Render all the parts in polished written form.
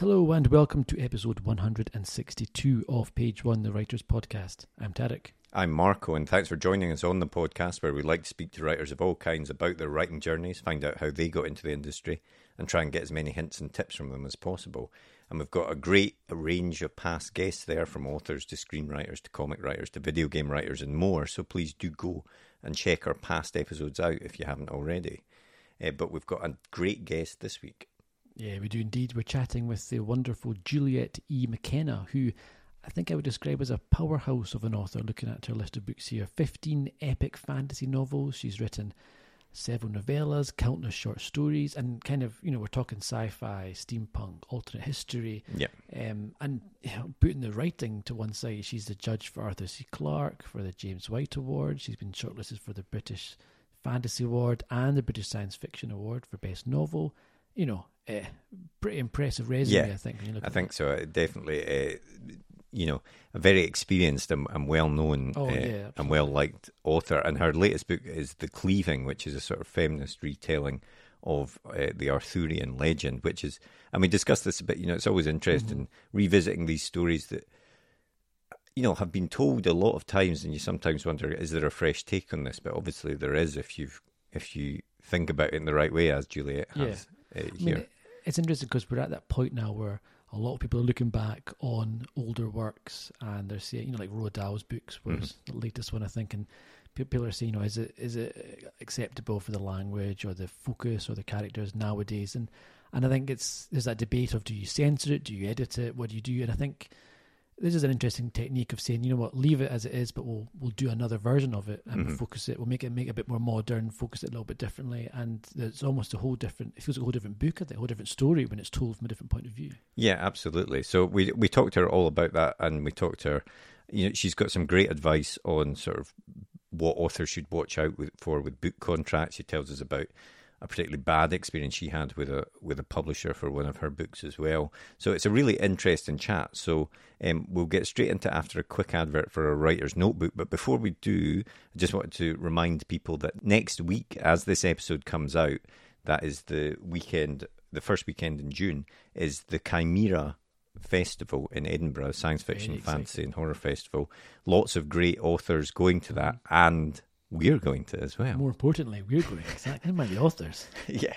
Hello and welcome to episode 162 of Page One, the Writers Podcast. I'm Tarek. I'm Marco, and thanks for joining us on the podcast where we like to speak to writers of all kinds about their writing journeys, find out how they got into the industry and try and get as many hints and tips from them as possible. And we've got a great range of past guests there, from authors to screenwriters to comic writers to video game writers and more, so please do go and check our past episodes out if you haven't already. But we've got a great guest this week. Yeah, we do indeed. We're chatting with the wonderful Juliet E. McKenna, who I think I would describe as a powerhouse of an author, looking at her list of books here. 15 epic fantasy novels. She's written several novellas, countless short stories, and kind of, you know, we're talking sci-fi, steampunk, alternate history. Yeah. And you know, putting the writing to one side, she's the judge for Arthur C. Clarke, for the James White Award. She's been shortlisted for the British Fantasy Award and the British Science Fiction Award for Best Novel. You know, pretty impressive resume, yeah, I think. When you look at think that. So. Definitely. You know, a very experienced and well-known and well-liked author. And her latest book is The Cleaving, which is a sort of feminist retelling of the Arthurian legend, which is, and we discussed this a bit, you know, it's always interesting revisiting these stories that, you know, have been told a lot of times, and you sometimes wonder, is there a fresh take on this? But obviously there is if you think about it in the right way, as Juliet has here. I mean, it's interesting because we're at that point now where a lot of people are looking back on older works and they're saying, you know, like Roald Dahl's books was the latest one, I think, and people are saying, you know, is it acceptable for the language or the focus or the characters nowadays? And I think there's that debate of, do you censor it? Do you edit it? What do you do? And I think this is an interesting technique of saying, you know what, leave it as it is, but we'll do another version of it and focus it. We'll make it a bit more modern, focus it a little bit differently. And it's almost it feels like a whole different book, a whole different story when it's told from a different point of view. Yeah, absolutely. So we talked to her all about that, and we talked to her, you know, she's got some great advice on sort of what authors should watch out for with book contracts. She tells us about a particularly bad experience she had with a publisher for one of her books as well. So it's a really interesting chat. So we'll get straight into after a quick advert for a writer's notebook. But before we do, I just wanted to remind people that next week, as this episode comes out, that is the weekend, the first weekend in June, is the Chimera Festival in Edinburgh, Science Fiction, Fantasy and Horror Festival. Lots of great authors going to that, and we're going to as well. More importantly, we're going, exactly, by the authors. Yeah,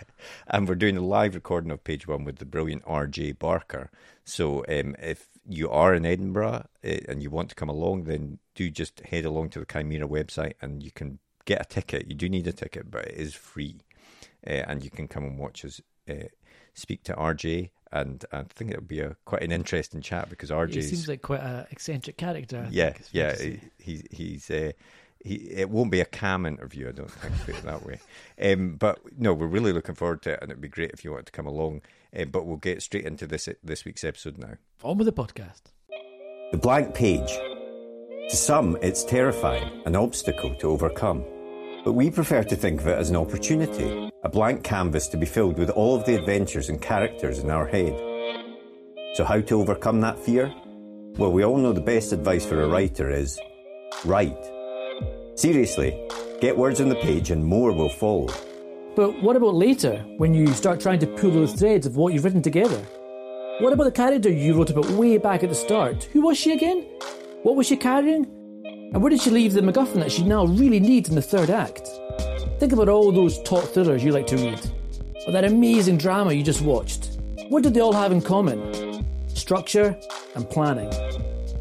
and we're doing a live recording of Page One with the brilliant R.J. Barker. So if you are in Edinburgh and you want to come along, then do just head along to the Chimera website and you can get a ticket. You do need a ticket, but it is free. And you can come and watch us speak to R.J., and I think it'll be quite an interesting chat because RJ seems like quite an eccentric character. It won't be a calm interview, I don't think, put it that way. But no, we're really looking forward to it, and it'd be great if you wanted to come along. But we'll get straight into this week's episode now. On with the podcast. The blank page. To some, it's terrifying, an obstacle to overcome. But we prefer to think of it as an opportunity, a blank canvas to be filled with all of the adventures and characters in our head. So how to overcome that fear? Well, we all know the best advice for a writer is write. Seriously, get words on the page and more will follow. But what about later, when you start trying to pull those threads of what you've written together? What about the character you wrote about way back at the start? Who was she again? What was she carrying? And where did she leave the MacGuffin that she now really needs in the third act? Think about all those top thrillers you like to read, or that amazing drama you just watched. What did they all have in common? Structure and planning.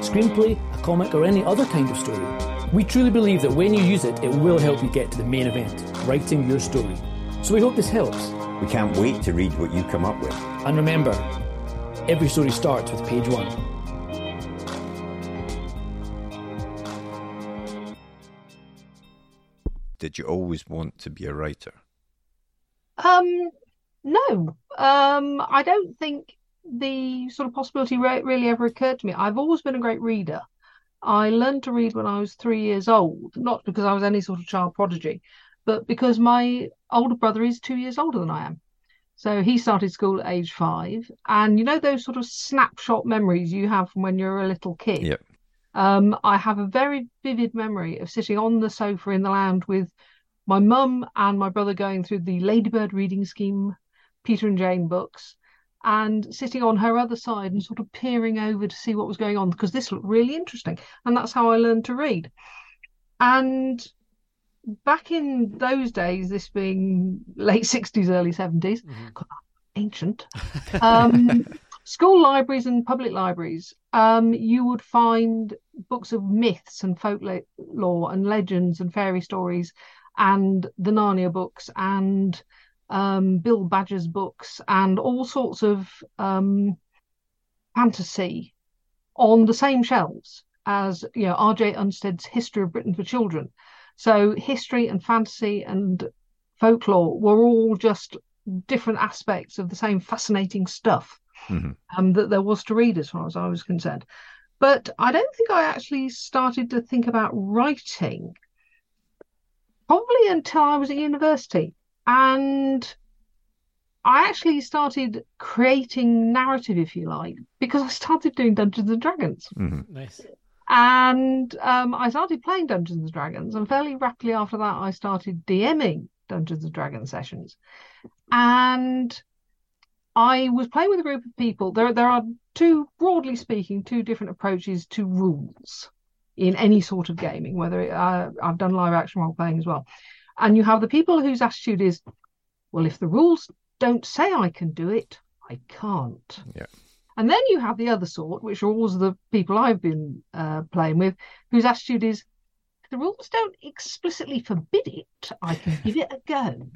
screenplay, a comic or any other kind of story, we truly believe that when you use it, it will help you get to the main event, writing your story. So we hope this helps. We can't wait to read what you come up with. And remember, every story starts with page one. Did you always want to be a writer? No. I don't think the sort of possibility really ever occurred to me. I've always been a great reader. I learned to read when I was 3 years old, not because I was any sort of child prodigy, but because my older brother is 2 years older than I am. So he started school at age 5. And you know those sort of snapshot memories you have from when you're a little kid? Yep. I have a very vivid memory of sitting on the sofa in the lounge with my mum and my brother going through the Ladybird reading scheme, Peter and Jane books, and sitting on her other side and sort of peering over to see what was going on, because this looked really interesting. And that's how I learned to read. And back in those days, this being late 60s, early 70s, God, ancient, school libraries and public libraries, you would find books of myths and folklore and legends and fairy stories and the Narnia books and Bill Badger's books and all sorts of fantasy on the same shelves as, you know, R.J. Unstead's History of Britain for Children. So history and fantasy and folklore were all just different aspects of the same fascinating stuff that there was to read as far as I was concerned. But I don't think I actually started to think about writing probably until I was at university. And I actually started creating narrative, if you like, because I started doing Dungeons & Dragons. Mm-hmm. Nice. And I started playing Dungeons & Dragons, and fairly rapidly after that, I started DMing Dungeons & Dragons sessions. And I was playing with a group of people. There are broadly speaking, two different approaches to rules in any sort of gaming, whether I've done live-action role-playing as well. And you have the people whose attitude is, well, if the rules don't say I can do it, I can't. Yeah. And then you have the other sort, which are always the people I've been playing with, whose attitude is, the rules don't explicitly forbid it, I can give it a go.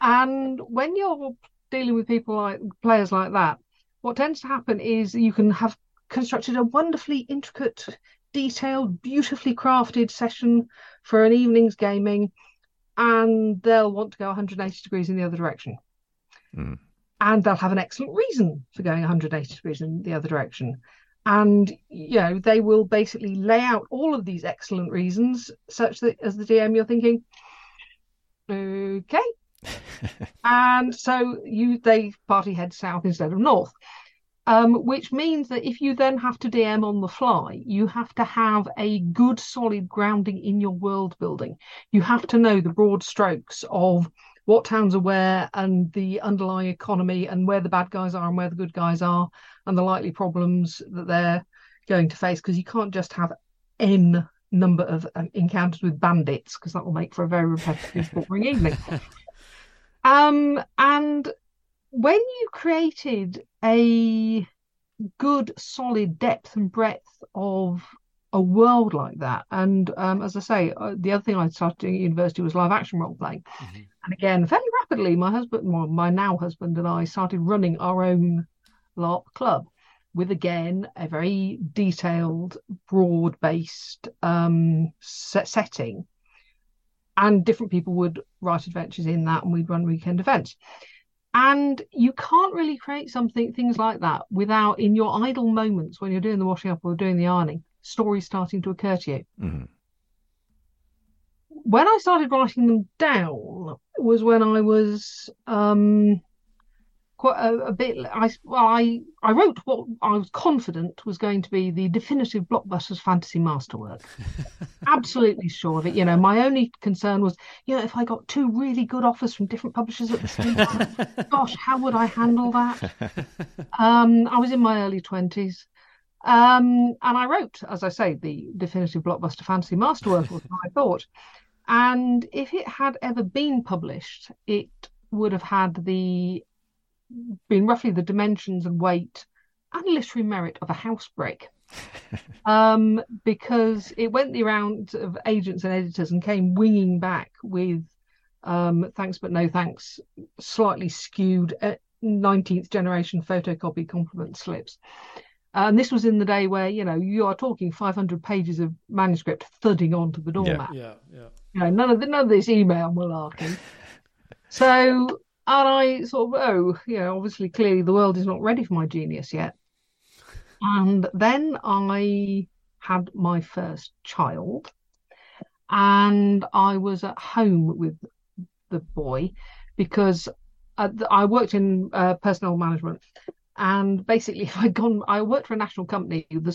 And when you're dealing with players like that, what tends to happen is you can have constructed a wonderfully intricate, detailed, beautifully crafted session for an evening's gaming, and they'll want to go 180 degrees in the other direction. Mm. And they'll have an excellent reason for going 180 degrees in the other direction. And, you know, they will basically lay out all of these excellent reasons such that as the DM, you're thinking, okay. And so they party head south instead of north, which means that if you then have to DM on the fly, you have to have a good solid grounding in your world building. You have to know the broad strokes of what towns are where and the underlying economy and where the bad guys are and where the good guys are and the likely problems that they're going to face, because you can't just have N number of encounters with bandits, because that will make for a very repetitive, boring evening. And when you created a good, solid depth and breadth of a world like that, and as I say, the other thing I started doing at university was live action role playing. Mm-hmm. And again, fairly rapidly, my now husband and I started running our own LARP club with, again, a very detailed, broad-based setting. And different people would write adventures in that, and we'd run weekend events. And you can't really create things like that without, in your idle moments when you're doing the washing up or doing the ironing, stories starting to occur to you. Mm-hmm. When I started writing them down was when I was quite a bit. I wrote what I was confident was going to be the definitive blockbusters fantasy masterwork. Absolutely sure of it. You know, my only concern was, you know, if I got two really good offers from different publishers at the same time, gosh, how would I handle that? I was in my early 20s. And I wrote, as I say, the definitive blockbuster fantasy masterwork, was what I thought. And if it had ever been published, it would have had been roughly the dimensions and weight and literary merit of a housebreak. Because it went the round of agents and editors and came winging back with thanks but no thanks, slightly skewed 19th generation photocopy compliment slips. And this was in the day where, you know, you are talking 500 pages of manuscript thudding onto the doormat. Yeah. You know, none of this email malarkey. So, and I sort of, obviously, clearly the world is not ready for my genius yet. And then I had my first child, and I was at home with the boy because I worked in personnel management. And basically, I worked for a national company. It was the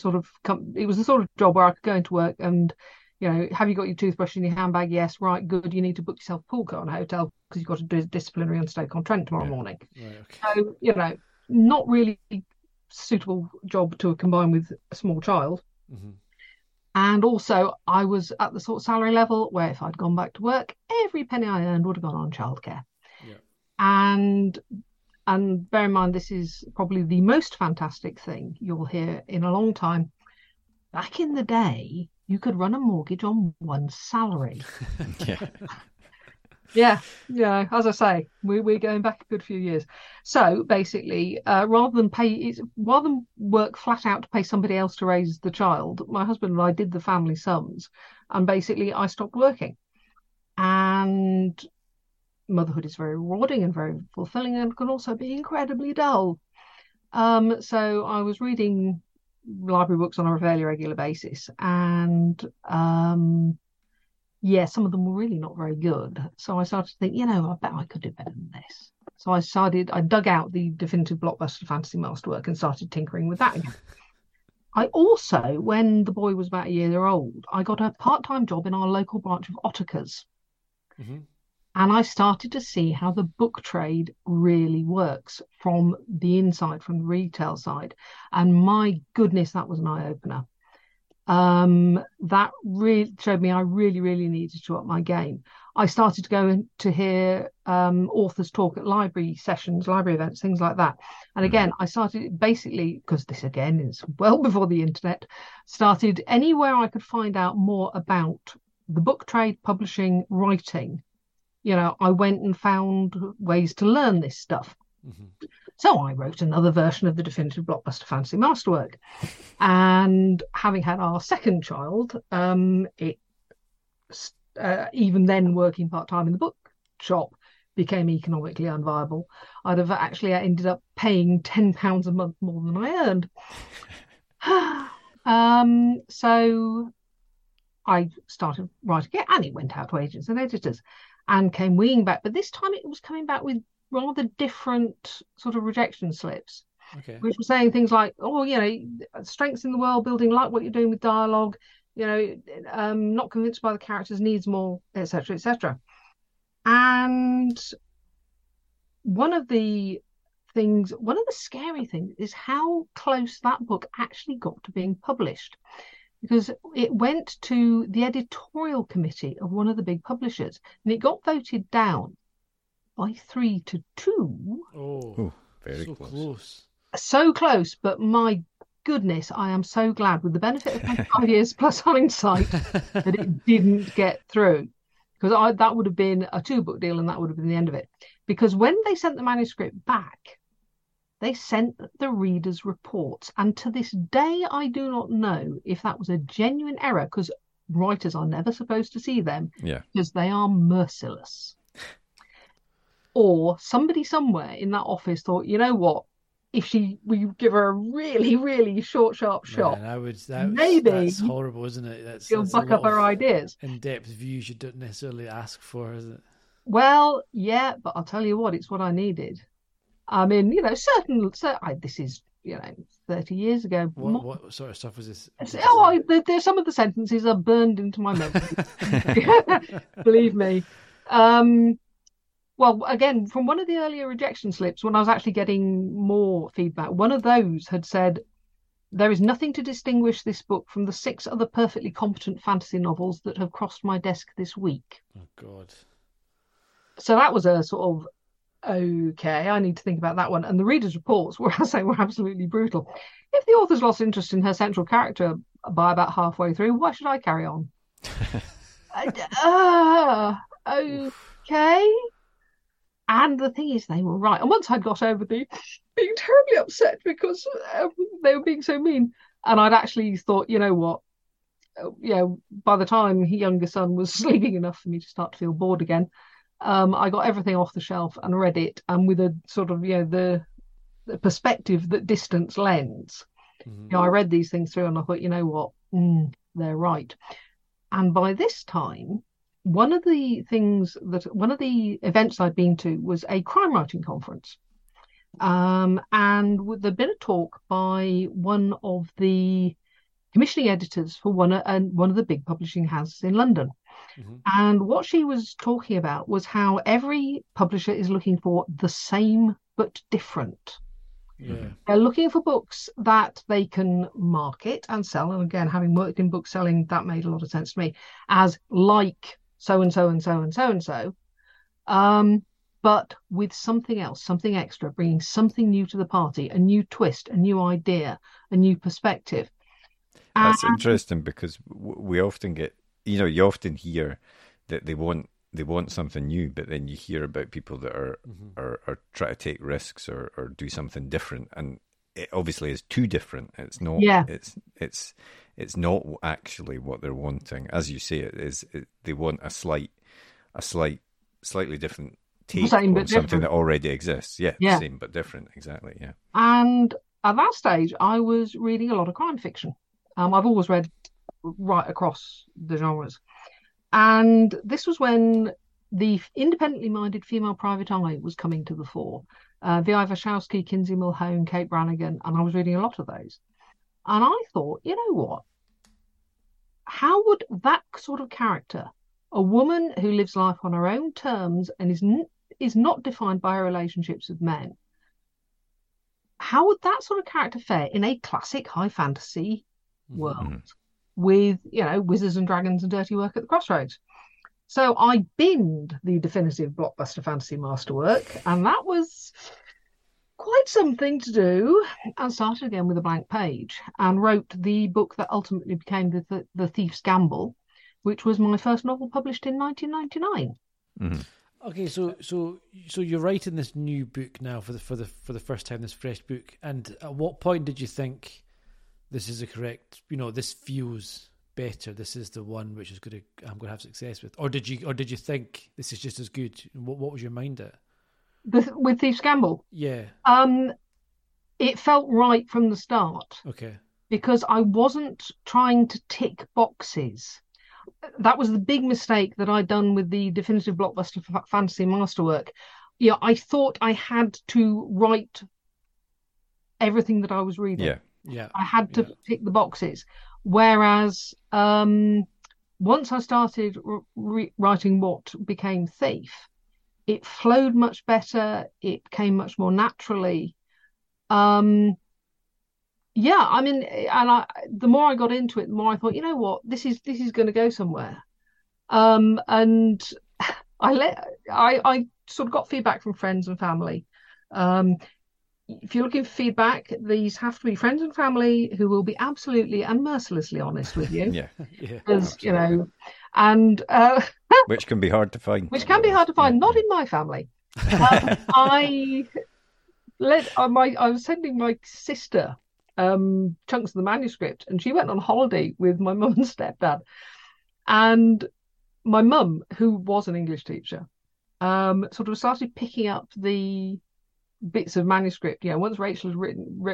sort of job where I could go into work and, you know, have you got your toothbrush in your handbag? Yes, right, good. You need to book yourself a pool car in a hotel because you've got to do disciplinary on Stoke-on-Trent tomorrow morning. Right, okay. So, you know, not really suitable job to combine with a small child. Mm-hmm. And also, I was at the sort of salary level where if I'd gone back to work, every penny I earned would have gone on childcare. Yeah. And bear in mind, this is probably the most fantastic thing you'll hear in a long time. Back in the day, you could run a mortgage on one salary. Yeah, as I say, we're going back a good few years. So basically, rather than work flat out to pay somebody else to raise the child, my husband and I did the family sums. And basically, I stopped working. And motherhood is very rewarding and very fulfilling, and can also be incredibly dull. So I was reading library books on a fairly regular basis, and some of them were really not very good. So I started to think, I bet I could do better than this. So I dug out the definitive blockbuster fantasy masterwork and started tinkering with that again. I also, when the boy was about a year old, I got a part-time job in our local branch of Ottakers. Mm-hmm. And I started to see how the book trade really works from the inside, from the retail side. And my goodness, that was an eye-opener. That really showed me I really, really needed to up my game. I started to go in to hear authors talk at library sessions, library events, things like that. And again, I started basically, because this again is well before the internet, started anywhere I could find out more about the book trade, publishing, writing. I went and found ways to learn this stuff. Mm-hmm. So I wrote another version of the definitive blockbuster fantasy masterwork. And having had our second child, it even then working part-time in the book shop became economically unviable. I'd have actually ended up paying £10 a month more than I earned. So I started writing it, and it went out to agents and editors. And came winging back, but this time it was coming back with rather different sort of rejection slips, which were saying things like, strengths in the world building, like what you're doing with dialogue, not convinced by the characters, needs more, etc., etc. And one of the scary things is how close that book actually got to being published. Because it went to the editorial committee of one of the big publishers, and it got voted down by 3-2. Oh, very close. So close, but my goodness, I am so glad, with the benefit of 25 years plus hindsight, that it didn't get through. Because that would have been a 2-book deal, and that would have been the end of it. Because when they sent the manuscript back, they sent the readers' reports. And to this day, I do not know if that was a genuine error, because writers are never supposed to see them, because they are merciless. Or somebody somewhere in that office thought, you know what, if we give her a really, really short, sharp shot, that's horrible, isn't it? She'll buck up her ideas. In-depth views you don't necessarily ask for, is it? Well, yeah, but I'll tell you what, it's what I needed. I mean, this is, 30 years ago. What sort of stuff was this? Some of the sentences are burned into my memory. Believe me. Well, again, from one of the earlier rejection slips, when I was actually getting more feedback, one of those had said, There is nothing to distinguish this book from the 6 other perfectly competent fantasy novels that have crossed my desk this week. Oh, God. So that was a sort of, okay, I need to think about that one. And the readers' reports were, I say, were absolutely brutal. If the author's lost interest in her central character by about halfway through, why should I carry on? Okay. And the thing is, they were right. And once I'd got over the being terribly upset because they were being so mean, and I'd actually thought, you know what, by the time his younger son was sleeping enough for me to start to feel bored again, I got everything off the shelf and read it, and with a sort of, the perspective that distance lends. Mm-hmm. I read these things through and I thought, you know what, they're right. And by this time, one of the events I'd been to was a crime writing conference. And there'd been a talk by one of the commissioning editors for one of the big publishing houses in London. Mm-hmm. And what she was talking about was how every publisher is looking for the same but different. Yeah. They're looking for books that they can market and sell. And again, having worked in book selling, that made a lot of sense to me, as like so-and-so and so-and-so and so, but with something else, something extra, bringing something new to the party, a new twist, a new idea, a new perspective. That's interesting, because we often get, you often hear that they want something new, but then you hear about people that are trying to take risks or do something different, and it obviously is too different. It's not. Yeah. It's not actually what they're wanting, as you say. They want slightly different take on something that already exists. Yeah, same but different, exactly. Yeah. And at that stage, I was reading a lot of crime fiction. I've always read right across the genres. And this was when the independently minded female private eye was coming to the fore. V.I. Wachowski, Kinsey Millhone, Kate Brannigan, and I was reading a lot of those. And I thought, you know what? How would that sort of character, a woman who lives life on her own terms and is not defined by her relationships with men, how would that sort of character fare in a classic high fantasy world? Mm-hmm. With, wizards and dragons and dirty work at the crossroads. So I binned the definitive blockbuster fantasy masterwork, and that was quite something to do, and started again with a blank page and wrote the book that ultimately became the Thief's Gamble, which was my first novel published in 1999. Mm-hmm. Okay, so you're writing this new book now for the first time, this fresh book, and at what point did you think, this is the correct, this feels better, this is the one which is I'm going to have success with? Or did you think this is just as good? What was your mind at? With Thief's Gamble? Yeah. It felt right from the start. Okay. Because I wasn't trying to tick boxes. That was the big mistake that I'd done with the definitive blockbuster fantasy masterwork. Yeah, I thought I had to write everything that I was reading. Yeah. Yeah, I had to tick the boxes, whereas once I started writing what became Thief, it flowed much better. It came much more naturally. The more I got into it, the more I thought, you know what, this is going to go somewhere. And I sort of got feedback from friends and family. If you're looking for feedback, these have to be friends and family who will be absolutely and mercilessly honest with you. Yeah. Because, and... which can be hard to find. Not in my family. I was sending my sister chunks of the manuscript, and she went on holiday with my mum and stepdad. And my mum, who was an English teacher, sort of started picking up the bits of manuscript. Once Rachel had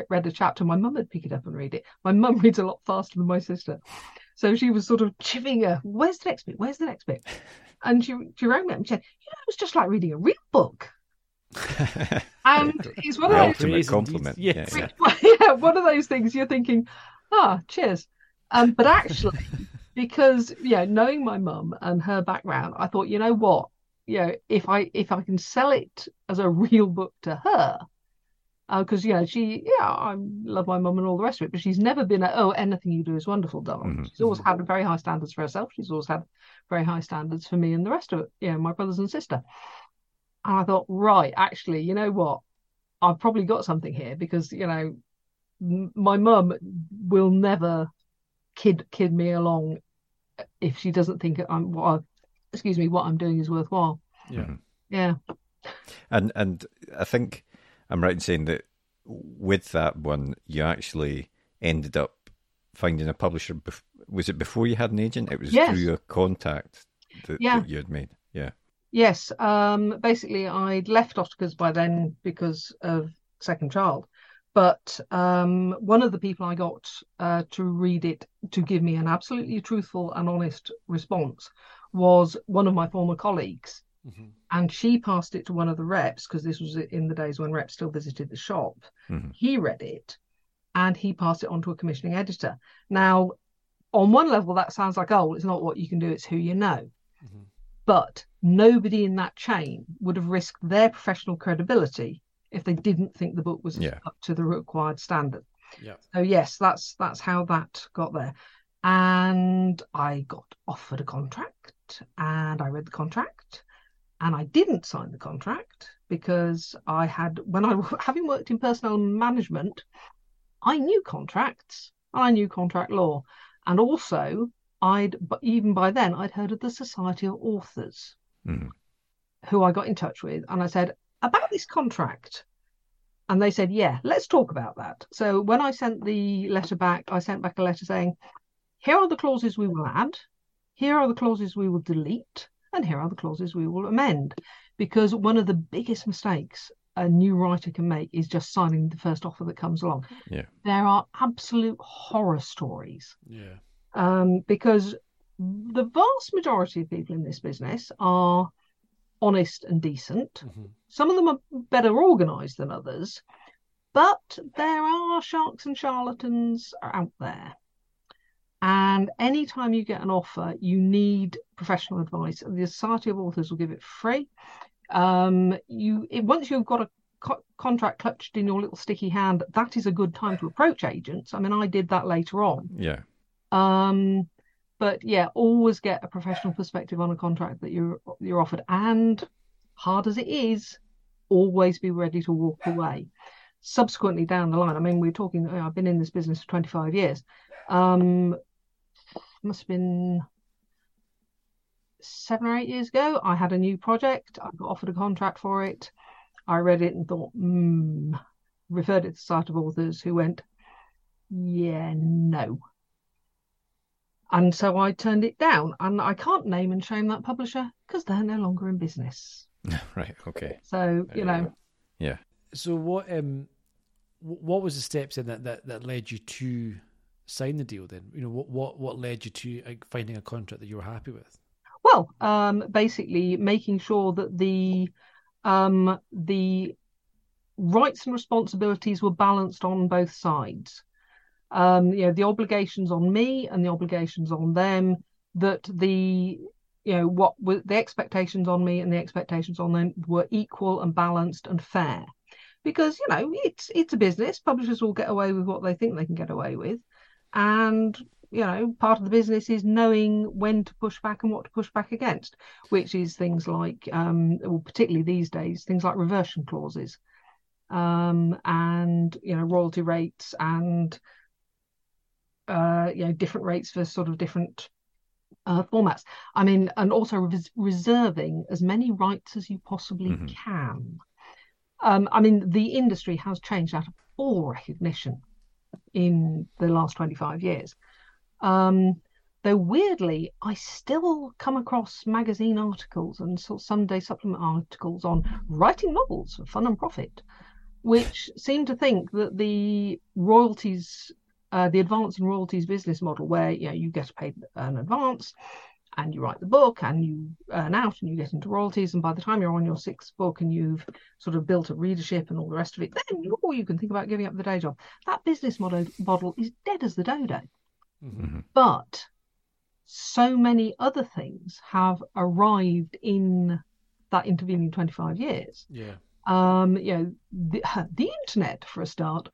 read a chapter, my mum would pick it up and read it. My mum reads a lot faster than my sister, so she was sort of chivvying her, where's the next bit, and she rang me up and said, it was just like reading a real book. And it's one of those compliments. One of those things you're thinking, cheers, but actually, because knowing my mum and her background, I thought, if I can sell it as a real book to her, because I love my mum and all the rest of it, but she's never been like, oh, anything you do is wonderful, darling. Mm-hmm. She's always had very high standards for herself. She's always had very high standards for me and the rest of it, my brothers and sister. And I thought, right, actually, you know what? I've probably got something here because, my mum will never kid me along if she doesn't think what I'm doing is worthwhile. Yeah. Yeah. And I think I'm right in saying that with that one, you actually ended up finding a publisher. Was it before you had an agent? It was through a contact that you had made. Yeah. Yes. Basically, I'd left Ottakers by then because of second child. But one of the people I got to read it, to give me an absolutely truthful and honest response, was one of my former colleagues. Mm-hmm. And she passed it to one of the reps, because this was in the days when reps still visited the shop. Mm-hmm. He read it and he passed it on to a commissioning editor. Now, on one level, that sounds like, oh, well, it's not what you can do, it's who you know. Mm-hmm. But nobody in that chain would have risked their professional credibility if they didn't think the book was up to the required standard. Yeah. So yes, that's how that got there. And I got offered a contract and I read the contract and I didn't sign the contract because I had, having worked in personnel management, I knew contracts and I knew contract law. And also I'd heard of the Society of Authors, who I got in touch with. And I said, about this contract, and they said, yeah, let's talk about that. So when I sent the letter back, I sent back a letter saying, here are the clauses we will add, here are the clauses we will delete, and here are the clauses we will amend. Because one of the biggest mistakes a new writer can make is just signing the first offer that comes along. Yeah. There are absolute horror stories. Yeah. Because the vast majority of people in this business are honest and decent. Mm-hmm. Some of them are better organised than others, but there are sharks and charlatans out there. And anytime you get an offer, you need professional advice. The Society of Authors will give it free. Once you've got a contract clutched in your little sticky hand, that is a good time to approach agents. I mean, I did that later on. Yeah. But yeah, always get a professional perspective on a contract that you're offered, and hard as it is, always be ready to walk away. Subsequently down the line, I mean, we're talking, I've been in this business for 25 years. Must have been 7 or 8 years ago. I had a new project. I got offered a contract for it. I read it and thought, referred it to the Society of Authors, who went, yeah, no. And so I turned it down, and I can't name and shame that publisher because they're no longer in business. Right. Okay. So, you know. Yeah. So what was the steps in that led you to sign the deal then? What led you to finding a contract that you were happy with? Well, basically making sure that the rights and responsibilities were balanced on both sides. The obligations on me and the obligations on them, that what were the expectations on me and the expectations on them were equal and balanced and fair, because it's a business. Publishers will get away with what they think they can get away with, and part of the business is knowing when to push back and what to push back against, which is things like particularly these days, things like reversion clauses, and royalty rates and different rates for sort of different formats. I mean, and also reserving as many rights as you possibly can. I mean, the industry has changed out of all recognition in the last 25 years. Though weirdly, I still come across magazine articles and sort of someday supplement articles on writing novels for fun and profit, which seem to think that the royalties, the advance and royalties business model, where you get paid an advance and you write the book and you earn out and you get into royalties, and by the time you're on your 6th book and you've sort of built a readership and all the rest of it, then you can think about giving up the day job. That business model is dead as the dodo. Mm-hmm. But so many other things have arrived in that intervening 25 years. Yeah. the internet for a start,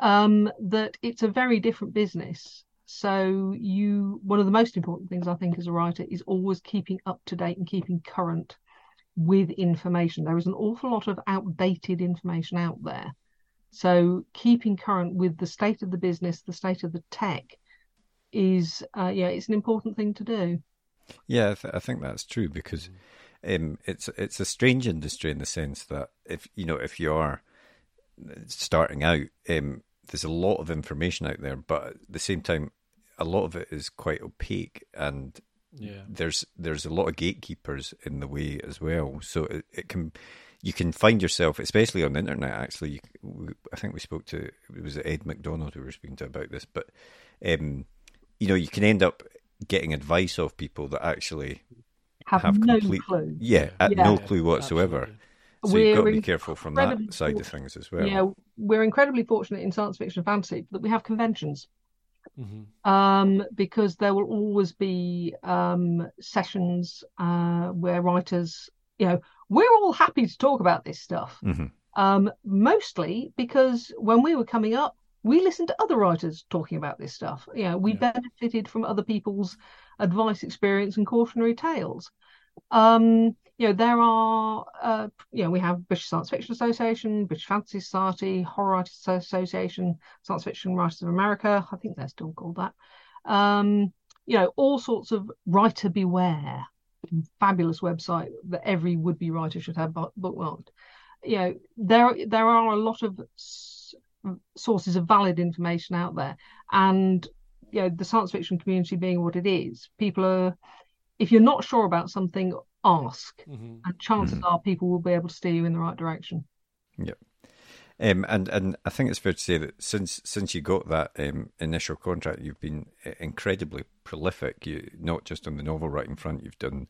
that it's a very different business. So one of the most important things I think as a writer is always keeping up to date and keeping current with information. There is an awful lot of outdated information out there. So keeping current with the state of the business, the state of the tech is, it's an important thing to do. Yeah, I think that's true, because it's a strange industry in the sense that if you are starting out, there's a lot of information out there, but at the same time, a lot of it is quite opaque, and there's a lot of gatekeepers in the way as well. So you can find yourself, especially on the internet. Actually, I think we spoke to, it was Ed McDonald who we were speaking to about this, but you can end up getting advice off people that actually have complete, no clue. No clue whatsoever. Absolutely. So you've got to be careful from that side of things as well. Yeah, we're incredibly fortunate in science fiction and fantasy that we have conventions, mm-hmm. Because there will always be sessions where writers, we're all happy to talk about this stuff. Mm-hmm. Mostly because when we were coming up, we listened to other writers talking about this stuff. We benefited from other people's advice, experience, and cautionary tales. We have British Science Fiction Association, British Fantasy Society, Horror Writers Association, Science Fiction Writers of America. I think they're still called that. All sorts of writer beware, fabulous website that every would-be writer should have bookmarked. There are a lot of sources of valid information out there, and the science fiction community being what it is, people are. If you're not sure about something, ask, mm-hmm. and chances mm-hmm. are people will be able to steer you in the right direction. Yep. And I think it's fair to say that since you got that initial contract, you've been incredibly prolific. You not just on the novel writing front, you've done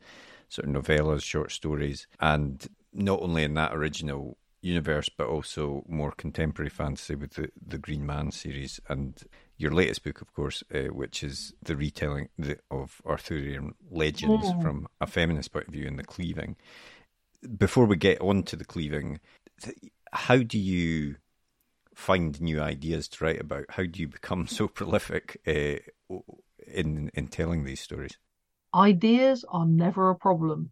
sort of novellas, short stories, and not only in that original universe, but also more contemporary fantasy with the Green Man series, and your latest book, of course, which is the retelling of Arthurian legends from a feminist point of view in The Cleaving. Before we get on to The Cleaving, how do you find new ideas to write about? How do you become so prolific in telling these stories? Ideas are never a problem.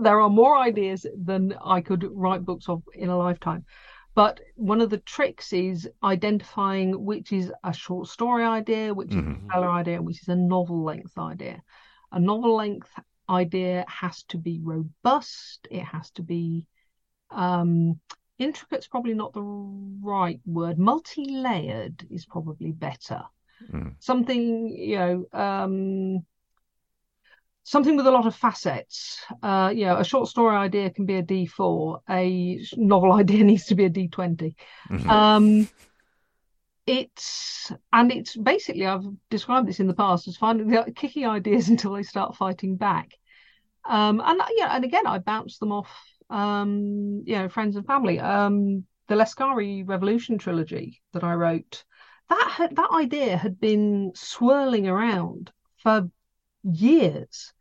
There are more ideas than I could write books of in a lifetime. But one of the tricks is identifying which is a short story idea, which mm-hmm. is a novella idea, and which is a novel length idea. A novel length idea has to be robust. It has to be intricate's probably not the right word. Multi-layered is probably better. Mm. Something, something with a lot of facets. A short story idea can be a D4. A novel idea needs to be a D20. Mm-hmm. It's basically, I've described this in the past as kicking ideas until they start fighting back. And again, I bounce them off, friends and family. The Lescari Revolution trilogy that I wrote, that idea had been swirling around for years.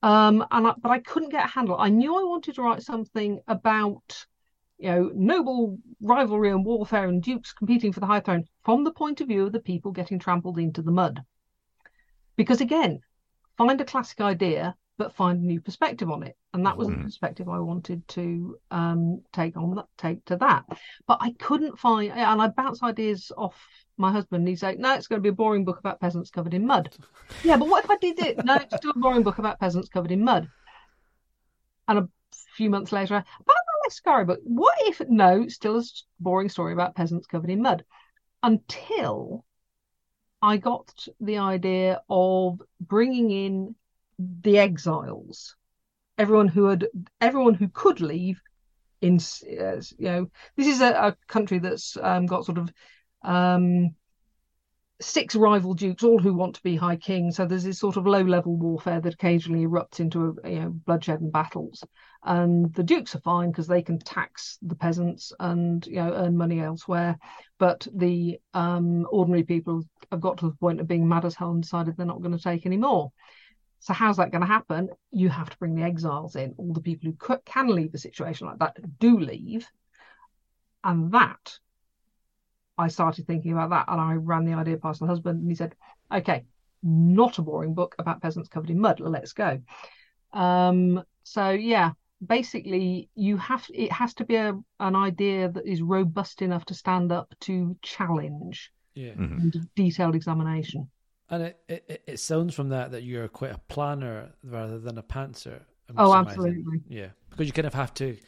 But I couldn't get a handle. I knew I wanted to write something about, noble rivalry and warfare and dukes competing for the high throne from the point of view of the people getting trampled into the mud. Because again, find a classic idea, but find a new perspective on it. And that was the perspective I wanted to take to that. But I couldn't find, and I bounce ideas off my husband. He's like, no, it's going to be a boring book about peasants covered in mud. Yeah, but what if I did it? No, it's still a boring book about peasants covered in mud. And a few months later, about the Lescari book. What if? No, still a boring story about peasants covered in mud. Until I got the idea of bringing in the exiles, everyone who could leave. This is a country that's got sort of. Six rival dukes, all who want to be high king. So there's this sort of low-level warfare that occasionally erupts into bloodshed and battles. And the dukes are fine because they can tax the peasants and earn money elsewhere. But the ordinary people have got to the point of being mad as hell and decided they're not going to take any more. So how's that going to happen? You have to bring the exiles in. All the people who can leave a situation like that do leave. And that, I started thinking about that, and I ran the idea past my husband, and he said, okay, not a boring book about peasants covered in mud, let's go. So yeah, basically it has to be an idea that is robust enough to stand up to challenge and detailed examination. And it sounds from that you're quite a planner rather than a pantser. Oh, absolutely. Yeah, because you kind of have to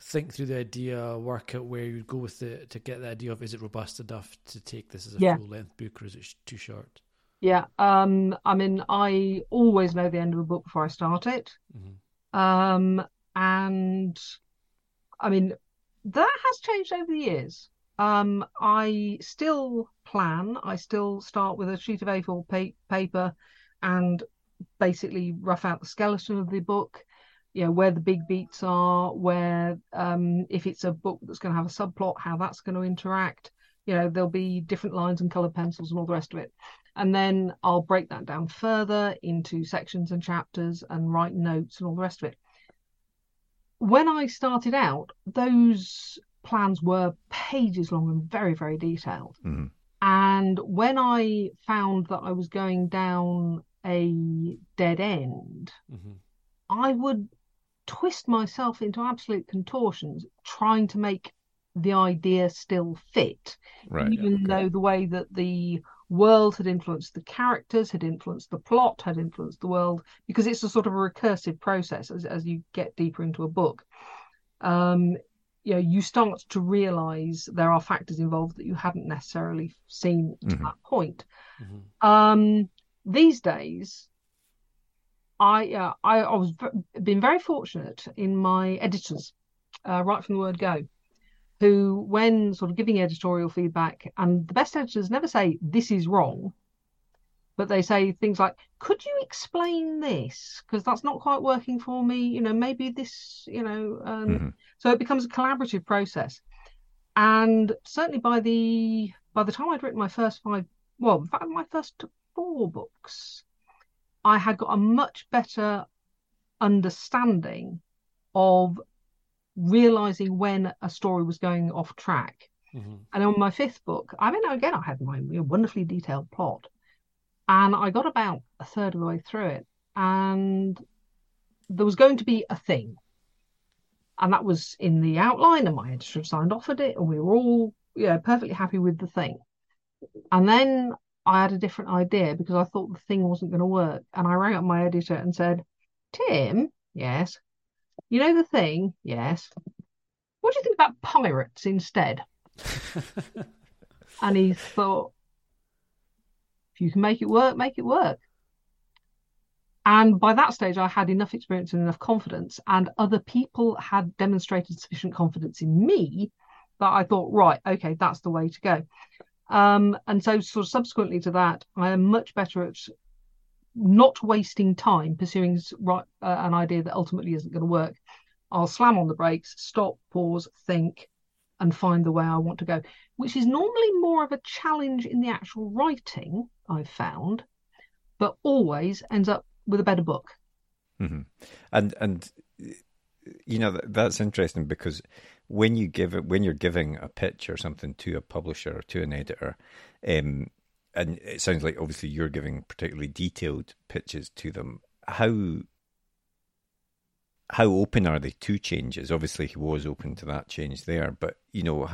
think through the idea, work out where you'd go with it to get the idea of, is it robust enough to take this as a full-length book, or is it too short? Yeah, I mean, I always know the end of a book before I start it. Mm-hmm. And, I mean, that has changed over the years. I still plan. I still start with a sheet of A4 paper and basically rough out the skeleton of the book, you know, where the big beats are, where if it's a book that's going to have a subplot, how that's going to interact. You know, there'll be different lines and coloured pencils and all the rest of it. And then I'll break that down further into sections and chapters and write notes and all the rest of it. When I started out, those plans were pages long and very, very detailed. Mm-hmm. And when I found that I was going down a dead end, mm-hmm. I would twist myself into absolute contortions trying to make the idea still fit, though the way that the world had influenced the characters, had influenced the plot, had influenced the world, because it's a sort of a recursive process as you get deeper into a book. You know, you start to realise there are factors involved that you hadn't necessarily seen to that point. Mm-hmm. These days, I was been very fortunate in my editors, right from the word go, who, when sort of giving editorial feedback, and the best editors never say this is wrong, but they say things like, could you explain this? Because that's not quite working for me. You know, maybe this, you know. So it becomes a collaborative process. And certainly by the time I'd written my first four books, I had got a much better understanding of realising when a story was going off track. Mm-hmm. And on my fifth book, I mean, again, I had my wonderfully detailed plot. And I got about a third of the way through it, and there was going to be a thing. And that was in the outline, and my editor signed off at it, and we were all perfectly happy with the thing. And then I had a different idea because I thought the thing wasn't going to work. And I rang up my editor and said, Tim, yes, you know the thing, yes, what do you think about pirates instead? And he thought, if you can make it work, make it work. And by that stage, I had enough experience and enough confidence, and other people had demonstrated sufficient confidence in me that I thought, right, okay, that's the way to go. And so sort of subsequently to that, I am much better at not wasting time pursuing an idea that ultimately isn't going to work. I'll slam on the brakes, stop, pause, think, and find the way I want to go, which is normally more of a challenge in the actual writing, I've found, but always ends up with a better book. Mm-hmm. And you know, that's interesting, because when you're giving a pitch or something to a publisher or to an editor, and it sounds like obviously you're giving particularly detailed pitches to them, how open are they to changes? Obviously, he was open to that change there, but you know,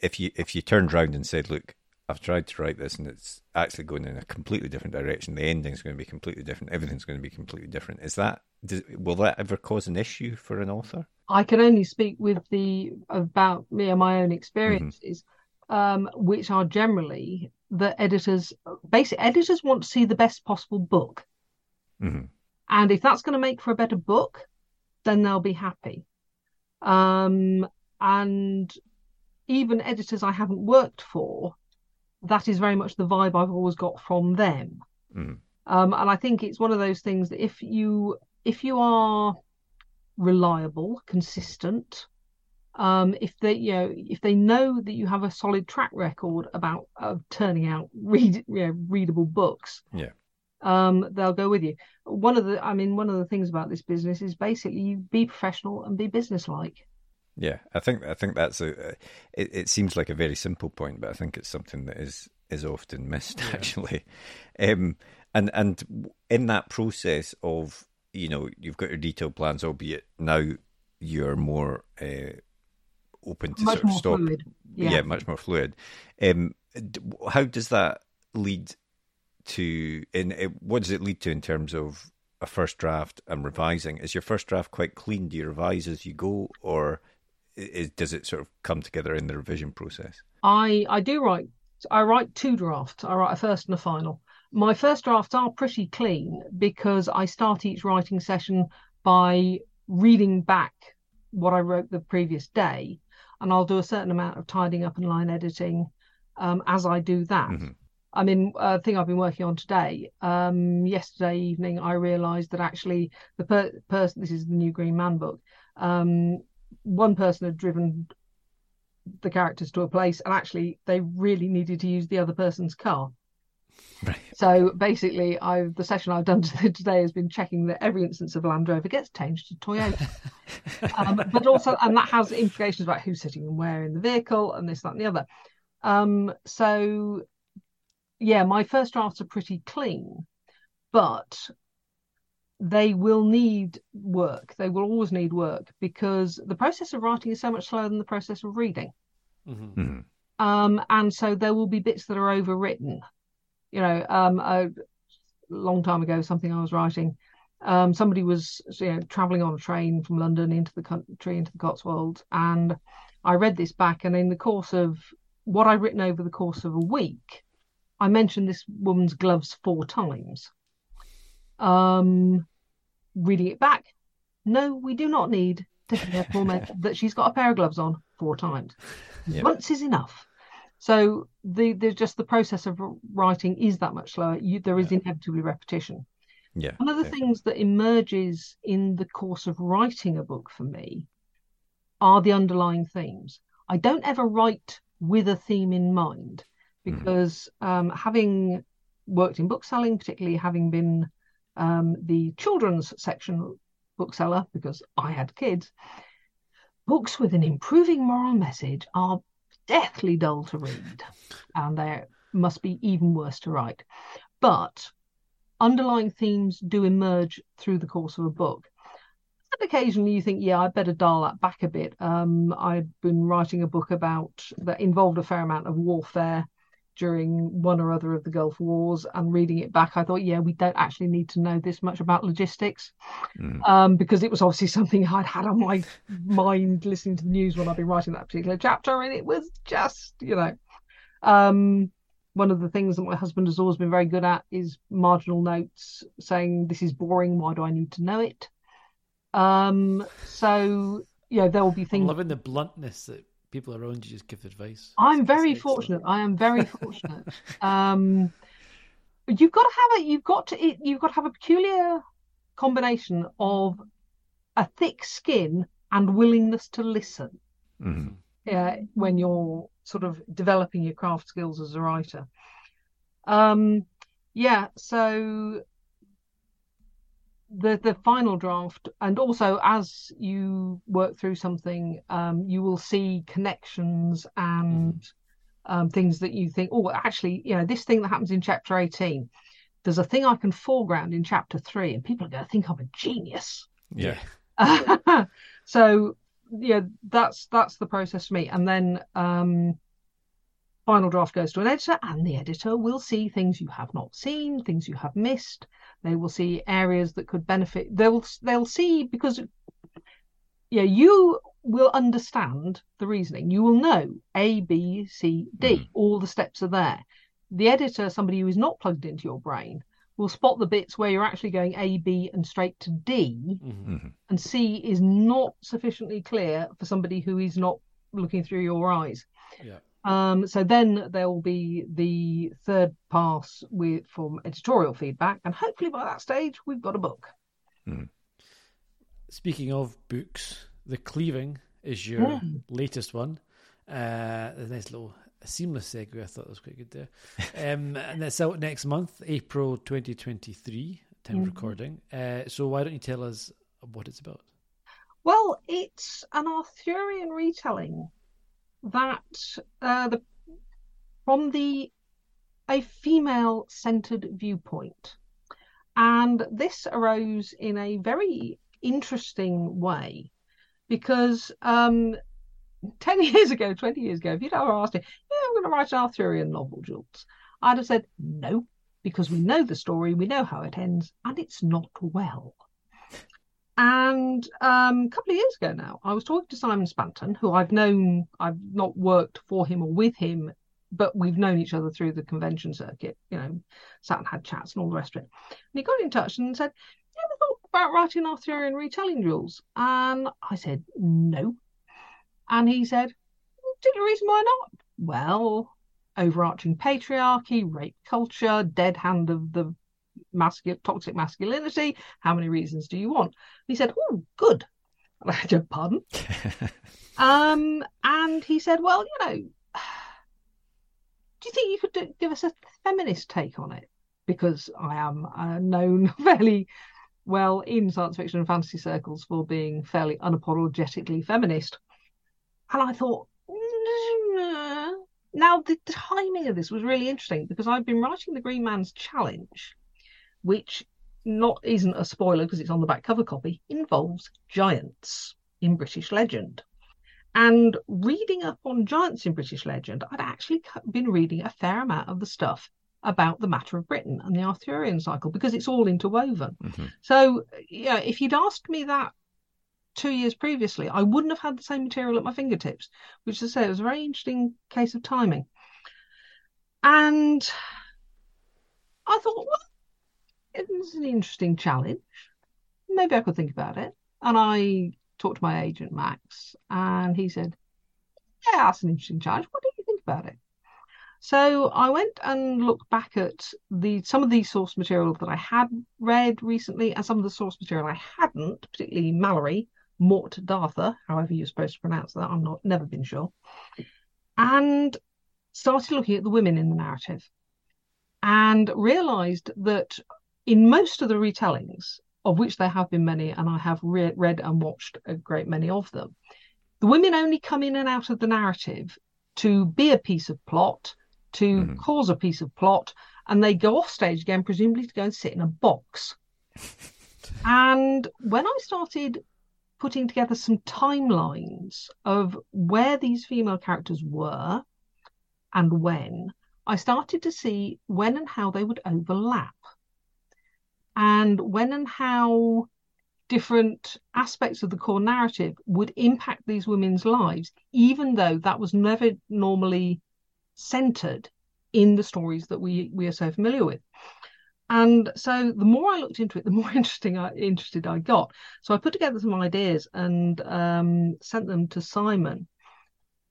if you turned around and said, "Look, I've tried to write this, and it's actually going in a completely different direction. The ending's going to be completely different. Everything's going to be completely different." Will that ever cause an issue for an author? I can only speak about me and my own experiences, which are generally the editors. Basically, editors want to see the best possible book, and if that's going to make for a better book, then they'll be happy. And even editors I haven't worked for, that is very much the vibe I've always got from them. Mm. And I think it's one of those things that if you are reliable, consistent, if they know that you have a solid track record about turning out readable books, they'll go with you. One of the things about this business is basically you be professional and be businesslike. Yeah, I think that's a. It seems like a very simple point, but I think it's something that is often missed actually. And in that process of, you know, you've got your detailed plans, albeit now you're more open to sort of stop. Fluid. Yeah, much more fluid. How does that lead to? What does it lead to in terms of a first draft and revising? Is your first draft quite clean? Do you revise as you go, or does it sort of come together in the revision process? I write two drafts. I write a first and a final. My first drafts are pretty clean because I start each writing session by reading back what I wrote the previous day, and I'll do a certain amount of tidying up and line editing as I do that. Mm-hmm. I mean, a thing I've been working on today, yesterday evening, I realised that actually the person, this is the new Green Man book, one person had driven the characters to a place and actually they really needed to use the other person's car. Right. So basically, the session I've done today has been checking that every instance of Land Rover gets changed to Toyota. But also, and that has implications about who's sitting and where in the vehicle and this, that and the other. So, yeah, my first drafts are pretty clean, but they will need work. They will always need work because the process of writing is so much slower than the process of reading. Mm-hmm. Mm-hmm. And so there will be bits that are overwritten. You know, a long time ago, something I was writing, somebody was travelling on a train from London into the country, into the Cotswolds, and I read this back, and in the course of what I'd written over the course of a week, I mentioned this woman's gloves 4 times. Reading it back, no, we do not need to format that she's got a pair of gloves on 4 times. Yep. Once is enough. So the process of writing is that much slower. There is inevitably repetition. Yeah. One of the things that emerges in the course of writing a book for me are the underlying themes. I don't ever write with a theme in mind because having worked in bookselling, particularly having been the children's section bookseller, because I had kids, books with an improving moral message are deathly dull to read, and they must be even worse to write. But underlying themes do emerge through the course of a book. And occasionally you think, I better dial that back a bit. I've been writing a book that involved a fair amount of warfare during one or other of the Gulf Wars, and reading it back, I thought, we don't actually need to know this much about logistics, because it was obviously something I'd had on my mind listening to the news when I'd been writing that particular chapter, and it was just, one of the things that my husband has always been very good at is marginal notes, saying this is boring, why do I need to know it? There will be things. I'm loving the bluntness that people around you just give advice. I am very fortunate. You've got to have a peculiar combination of a thick skin and willingness to listen. Mm-hmm. When you're sort of developing your craft skills as a writer. So the final draft, and also as you work through something, you will see connections and things that you think, this thing that happens in chapter 18, there's a thing I can foreground in chapter 3, and people are going to think I'm a genius. Yeah. So that's the process for me. And then final draft goes to an editor, and the editor will see things you have not seen, things you have missed. They will see areas that could benefit. They'll see, because you will understand the reasoning. You will know A, B, C, D. All the steps are there. The editor, somebody who is not plugged into your brain, will spot the bits where you're actually going A, B and straight to D, and C is not sufficiently clear for somebody who is not looking through your eyes. Yeah. So then there will be the third pass from editorial feedback, and hopefully by that stage we've got a book. Mm. Speaking of books, The Cleaving is your latest one. The nice little A seamless segue. I thought that was quite good there. And that's out next month, April 2023, time of recording. So why don't you tell us what it's about? Well, it's an Arthurian retelling that from a female-centered viewpoint. And this arose in a very interesting way because 20 years ago, if you'd ever asked me, I'm going to write an Arthurian novel, Jules, I'd have said no, because we know the story, we know how it ends, and it's not well. And a couple of years ago now, I was talking to Simon Spanton, who I've known, I've not worked for him or with him, but we've known each other through the convention circuit, sat and had chats and all the rest of it. And he got in touch and said, you ever thought about writing Arthurian retelling, Jules? And I said, no. And he said, particular reason why not? Well, overarching patriarchy, rape culture, dead hand of the toxic masculinity. How many reasons do you want? He said, oh, good. And I said, pardon? And he said, well, do you think you could give us a feminist take on it? Because I am known fairly well in science fiction and fantasy circles for being fairly unapologetically feminist. And I thought, now the timing of this was really interesting because I've been writing The Green Man's Challenge, which isn't a spoiler because it's on the back cover copy, involves giants in British legend. And reading up on giants in British legend, I'd actually been reading a fair amount of the stuff about the matter of Britain and the Arthurian cycle because it's all interwoven. Mm-hmm. So, if you'd asked me that 2 years previously, I wouldn't have had the same material at my fingertips, which, as I say, was a very interesting case of timing. And I thought, well, it's an interesting challenge. Maybe I could think about it. And I talked to my agent, Max, and he said, yeah, that's an interesting challenge. What do you think about it? So I went and looked back at some of the source material that I had read recently and some of the source material I hadn't, particularly Mallory, Mort Dartha, however you're supposed to pronounce that, I'm never been sure, and started looking at the women in the narrative and realised that in most of the retellings, of which there have been many, and I have read and watched a great many of them, the women only come in and out of the narrative to be a piece of plot, to cause a piece of plot, and they go off stage again, presumably to go and sit in a box. And when I started putting together some timelines of where these female characters were and when, I started to see when and how they would overlap and when and how different aspects of the core narrative would impact these women's lives, even though that was never normally centered in the stories that we are so familiar with. And so the more I looked into it, the more interested I got. So I put together some ideas and sent them to Simon,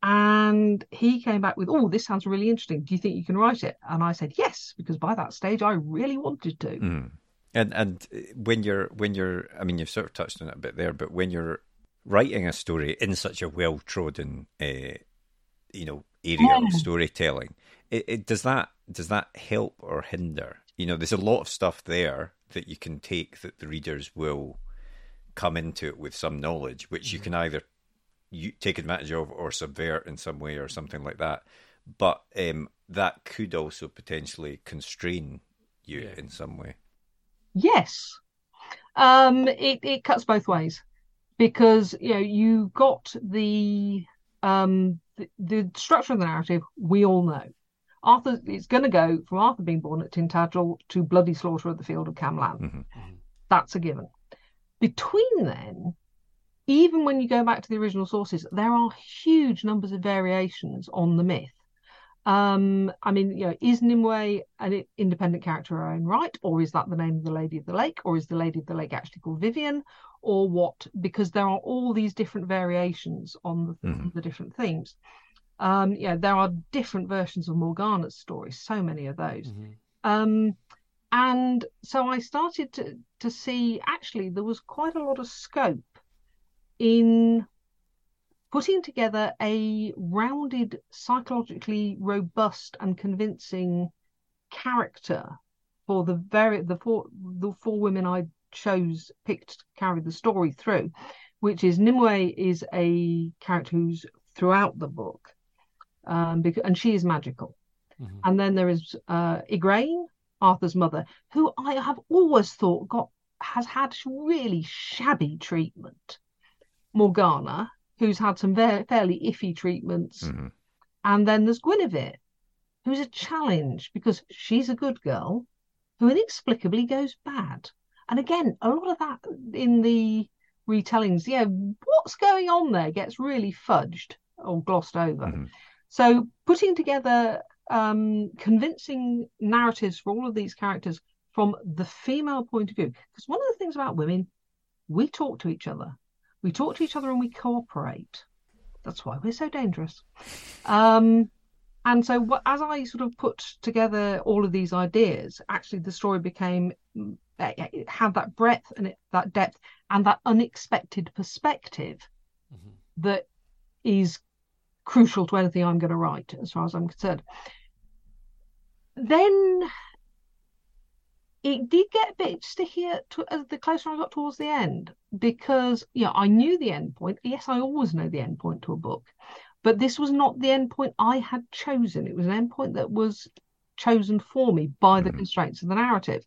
and he came back with, oh, this sounds really interesting, do you think you can write it? And I said yes, because by that stage I really wanted to. And when you're I mean, you've sort of touched on it a bit there, but when you're writing a story in such a well-trodden area of storytelling, does that help or hinder? There's a lot of stuff there that you can take that the readers will come into it with some knowledge, which you can either take advantage of or subvert in some way or something like that. But that could also potentially constrain you in some way. Yes, it cuts both ways because you got the structure of the narrative. We all know Arthur. It's going to go from Arthur being born at Tintagel to bloody slaughter at the field of Camlann. Mm-hmm. That's a given. Between then, even when you go back to the original sources, there are huge numbers of variations on the myth. Is Nimue an independent character in her own right, or is that the name of the Lady of the Lake, or is the Lady of the Lake actually called Vivian, or what? Because there are all these different variations on the different themes. There are different versions of Morgana's story, so many of those. Mm-hmm. And so I started to see, actually, there was quite a lot of scope in putting together a rounded, psychologically robust and convincing character for the four women I chose, picked to carry the story through, which is Nimue is a character who's throughout the book, and she is magical. Mm-hmm. And then there is Igraine, Arthur's mother, who I have always thought has had really shabby treatment. Morgana, who's had some fairly iffy treatments. Mm-hmm. And then there's Guinevere, who's a challenge because she's a good girl who inexplicably goes bad. And again, a lot of that in the retellings, yeah, what's going on there gets really fudged or glossed over. Mm-hmm. So putting together convincing narratives for all of these characters from the female point of view, because one of the things about women, we talk to each other. We talk to each other and we cooperate. That's why we're so dangerous. And so as I sort of put together all of these ideas, actually the story became, it had that breadth and that depth and that unexpected perspective mm-hmm. that is crucial to anything I'm going to write, as far as I'm concerned. Then it did get a bit stickier the closer I got towards the end, because I knew the end point. Yes, I always know the end point to a book, but this was not the end point I had chosen. It was an end point that was chosen for me by the constraints of the narrative.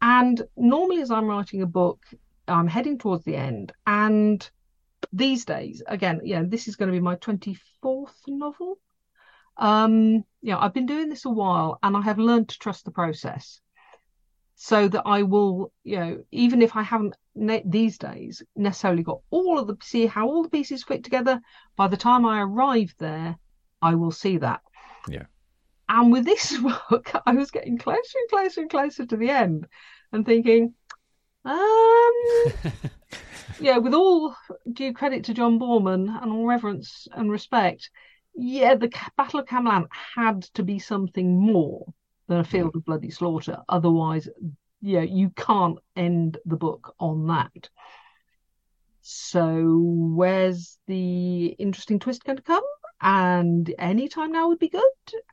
And normally as I'm writing a book, I'm heading towards the end. And these days, again, this is going to be my 24th novel. I've been doing this a while and I have learned to trust the process. So that I will, even if I haven't these days necessarily got all the pieces fit together, by the time I arrive there, I will see that. Yeah. And with this book, I was getting closer and closer and closer to the end and thinking, with all due credit to John Boorman and all reverence and respect, the Battle of Camlann had to be something more than a field of bloody slaughter. Otherwise, you can't end the book on that. So where's the interesting twist going to come? And any time now would be good.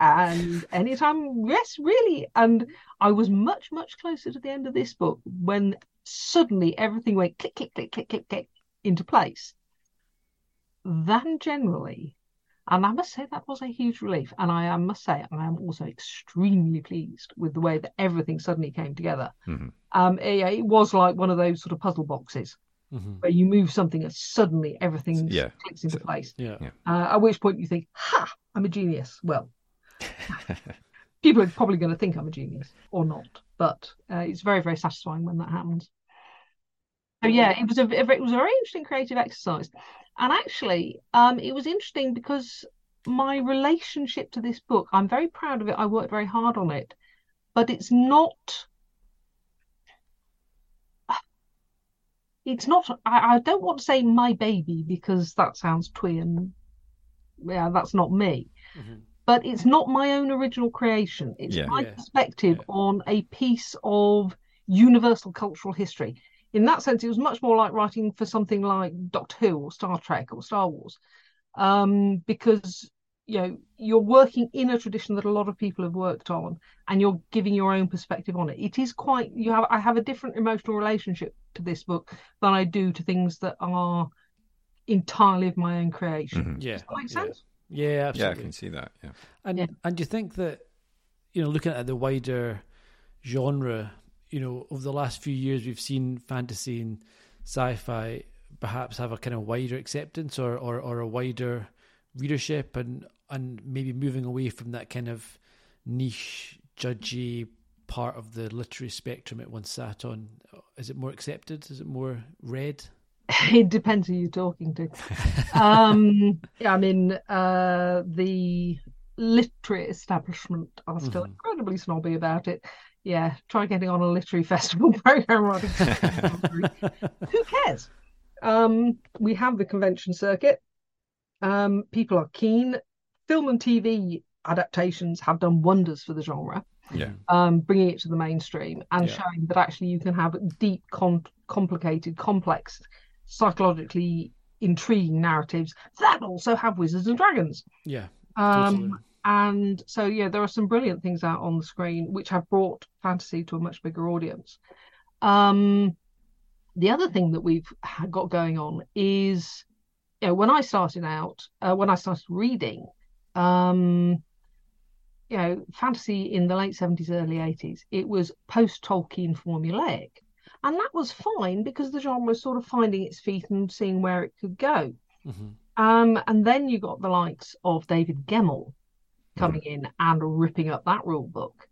And any time, yes, really. And I was much, much closer to the end of this book when suddenly everything went click, click, click, click, click, click into place than generally. And I must say that was a huge relief. And I must say I am also extremely pleased with the way that everything suddenly came together. Mm-hmm. It was like one of those sort of puzzle boxes mm-hmm. where you move something and suddenly everything clicks into place. Yeah. At which point you think, ha, I'm a genius. Well, people are probably going to think I'm a genius or not. But it's very, very satisfying when that happens. So it was a very interesting creative exercise. And actually, it was interesting because my relationship to this book, I'm very proud of it. I worked very hard on it, but it's not, I don't want to say my baby because that sounds twee and that's not me, mm-hmm. but it's not my own original creation. It's my perspective on a piece of universal cultural history. In that sense, it was much more like writing for something like Doctor Who or Star Trek or Star Wars, because you're working in a tradition that a lot of people have worked on, and you're giving your own perspective on it. It is quite I have a different emotional relationship to this book than I do to things that are entirely of my own creation. Mm-hmm. Yeah, does that make sense? Yeah, absolutely. Yeah, I can see that. Yeah, and do you think that looking at the wider genre? Over the last few years, we've seen fantasy and sci-fi perhaps have a kind of wider acceptance or a wider readership and maybe moving away from that kind of niche, judgy part of the literary spectrum it once sat on. Is it more accepted? Is it more read? It depends who you're talking to. The literary establishment are still mm-hmm. incredibly snobby about it. Yeah, try getting on a literary festival program. Who cares? We have the convention circuit. People are keen. Film and TV adaptations have done wonders for the genre, bringing it to the mainstream and showing that actually you can have deep, complicated, complex, psychologically intriguing narratives that also have wizards and dragons. Yeah. Absolutely. And so, yeah, there are some brilliant things out on the screen which have brought fantasy to a much bigger audience. The other thing that we've got going on is, you know, when I started out, when I started reading, you know, fantasy in the late 70s, early 80s, it was post-Tolkien formulaic. And that was fine because the genre was sort of finding its feet and seeing where it could go. Mm-hmm. And then you got the likes of David Gemmell coming in and ripping up that rule book.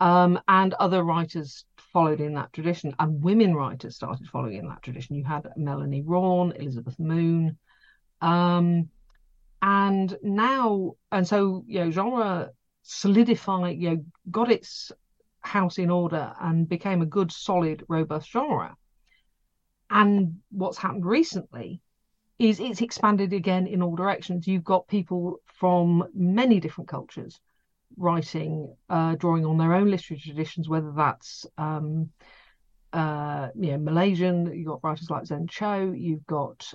And other writers followed in that tradition, and women writers started following in that tradition. You had Melanie Rawn, Elizabeth Moon. And now, and so, you know, genre solidified, you know, got its house in order and became a good, solid, robust genre. And what's happened recently is it's expanded again in all directions. You've got people from many different cultures writing, drawing on their own literary traditions, whether that's you know, Malaysian, you've got writers like Zen Cho, you've got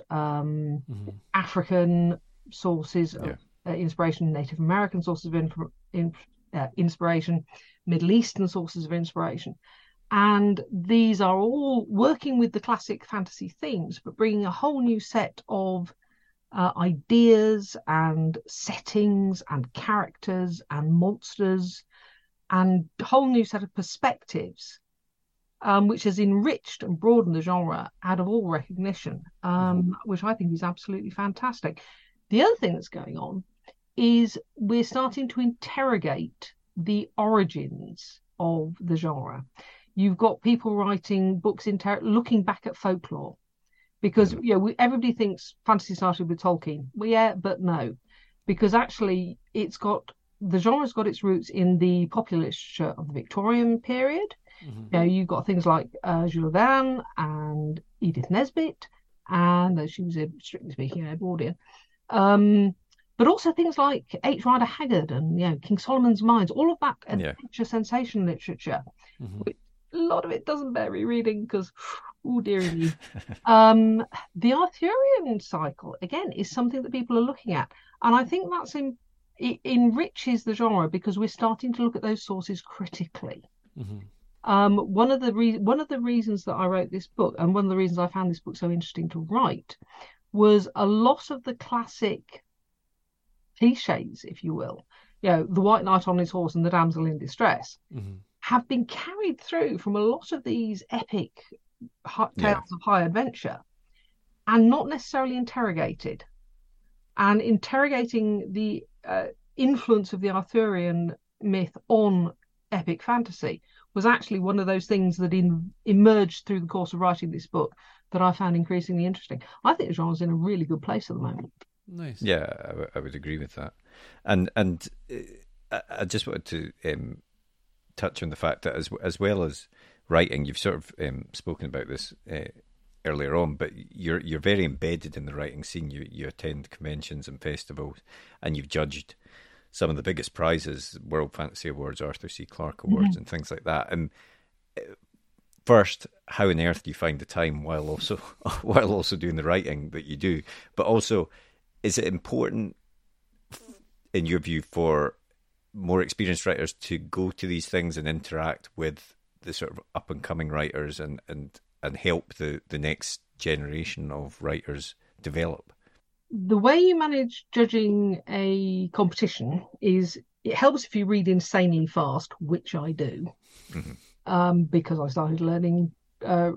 African sources of inspiration, Native American sources of inspiration, Middle Eastern sources of inspiration. And these are all working with the classic fantasy themes, but bringing a whole new set of ideas and settings and characters and monsters and a whole new set of perspectives, which has enriched and broadened the genre out of all recognition, which I think is absolutely fantastic. The other thing that's going on is we're starting to interrogate the origins of the genre. You've got people writing books looking back at folklore, because you know, everybody thinks fantasy started with Tolkien. Well, yeah, but no, because actually the genre's got its roots in the popular literature of the Victorian period. Mm-hmm. You know, you've got things like Jules Verne and Edith Nesbit, and though she was strictly speaking an Edwardian, but also things like H. Rider Haggard and, you know, King Solomon's Mines, all of that adventure sensation literature. Mm-hmm. Which, a lot of it doesn't bear reading because, oh dearie me. The Arthurian cycle, again, is something that people are looking at. And I think that's it enriches the genre because we're starting to look at those sources critically. Mm-hmm. One of the reasons that I wrote this book, and one of the reasons I found this book so interesting to write, was a lot of the classic cliches, if you will, you know, the white knight on his horse and the damsel in distress, mm-hmm. have been carried through from a lot of these epic tales of high adventure, and not necessarily interrogated. And interrogating the influence of the Arthurian myth on epic fantasy was actually one of those things that emerged through the course of writing this book that I found increasingly interesting. I think the genre's in a really good place at the moment. Nice. Yeah, I would agree with that. And I just wanted to touch on the fact that as well as writing, you've sort of spoken about this earlier on, but you're very embedded in the writing scene. You attend conventions and festivals, and you've judged some of the biggest prizes, World Fantasy Awards, Arthur C. Clarke Awards, and things like that. And first, how on earth do you find the time while also doing the writing that you do? But also, is it important, in your view, for more experienced writers to go to these things and interact with the sort of up-and-coming writers and help the next generation of writers develop? The way you manage judging a competition is it helps if you read insanely fast, which I do, because I started learning. I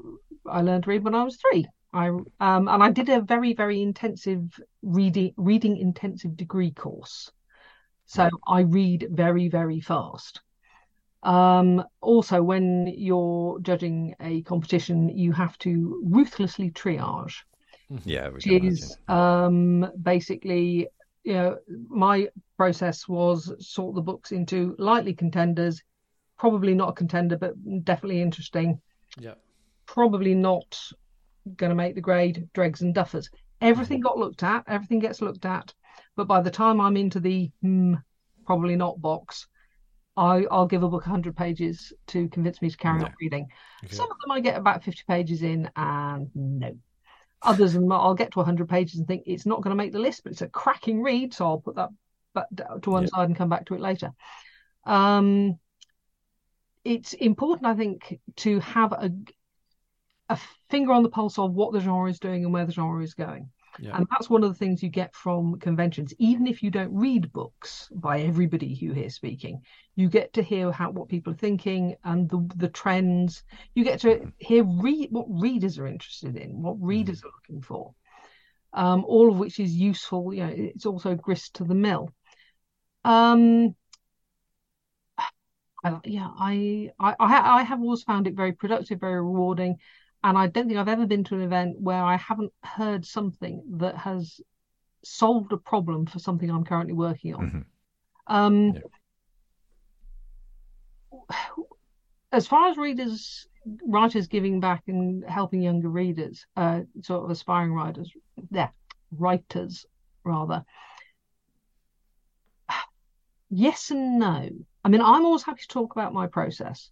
learned to read when I was 3. And I did a very, very intensive reading intensive degree course. So I read very, very fast. Also, when you're judging a competition, you have to ruthlessly triage. Yeah, which is basically, you know, my process was sort the books into likely contenders, probably not a contender, but definitely interesting. Yeah, probably not going to make the grade, dregs and duffers. Everything got looked at, everything gets looked at, but by the time I'm into the probably not box, I'll give a book 100 pages to convince me to carry on reading. Okay. Some of them I get about 50 pages in and no. Others of them, I'll get to 100 pages and think it's not going to make the list, but it's a cracking read, so I'll put that to one side and come back to it later. It's important, I think, to have a finger on the pulse of what the genre is doing and where the genre is going. Yeah. And that's one of the things you get from conventions. Even if you don't read books by everybody who hears speaking, you get to hear what people are thinking and the trends. You get to hear what readers are interested in, what readers are looking for, all of which is useful. You know, it's also grist to the mill. I have always found it very productive, very rewarding. And I don't think I've ever been to an event where I haven't heard something that has solved a problem for something I'm currently working on. Mm-hmm. As far as writers giving back and helping younger readers, sort of aspiring writers, yes and no. I mean, I'm always happy to talk about my process.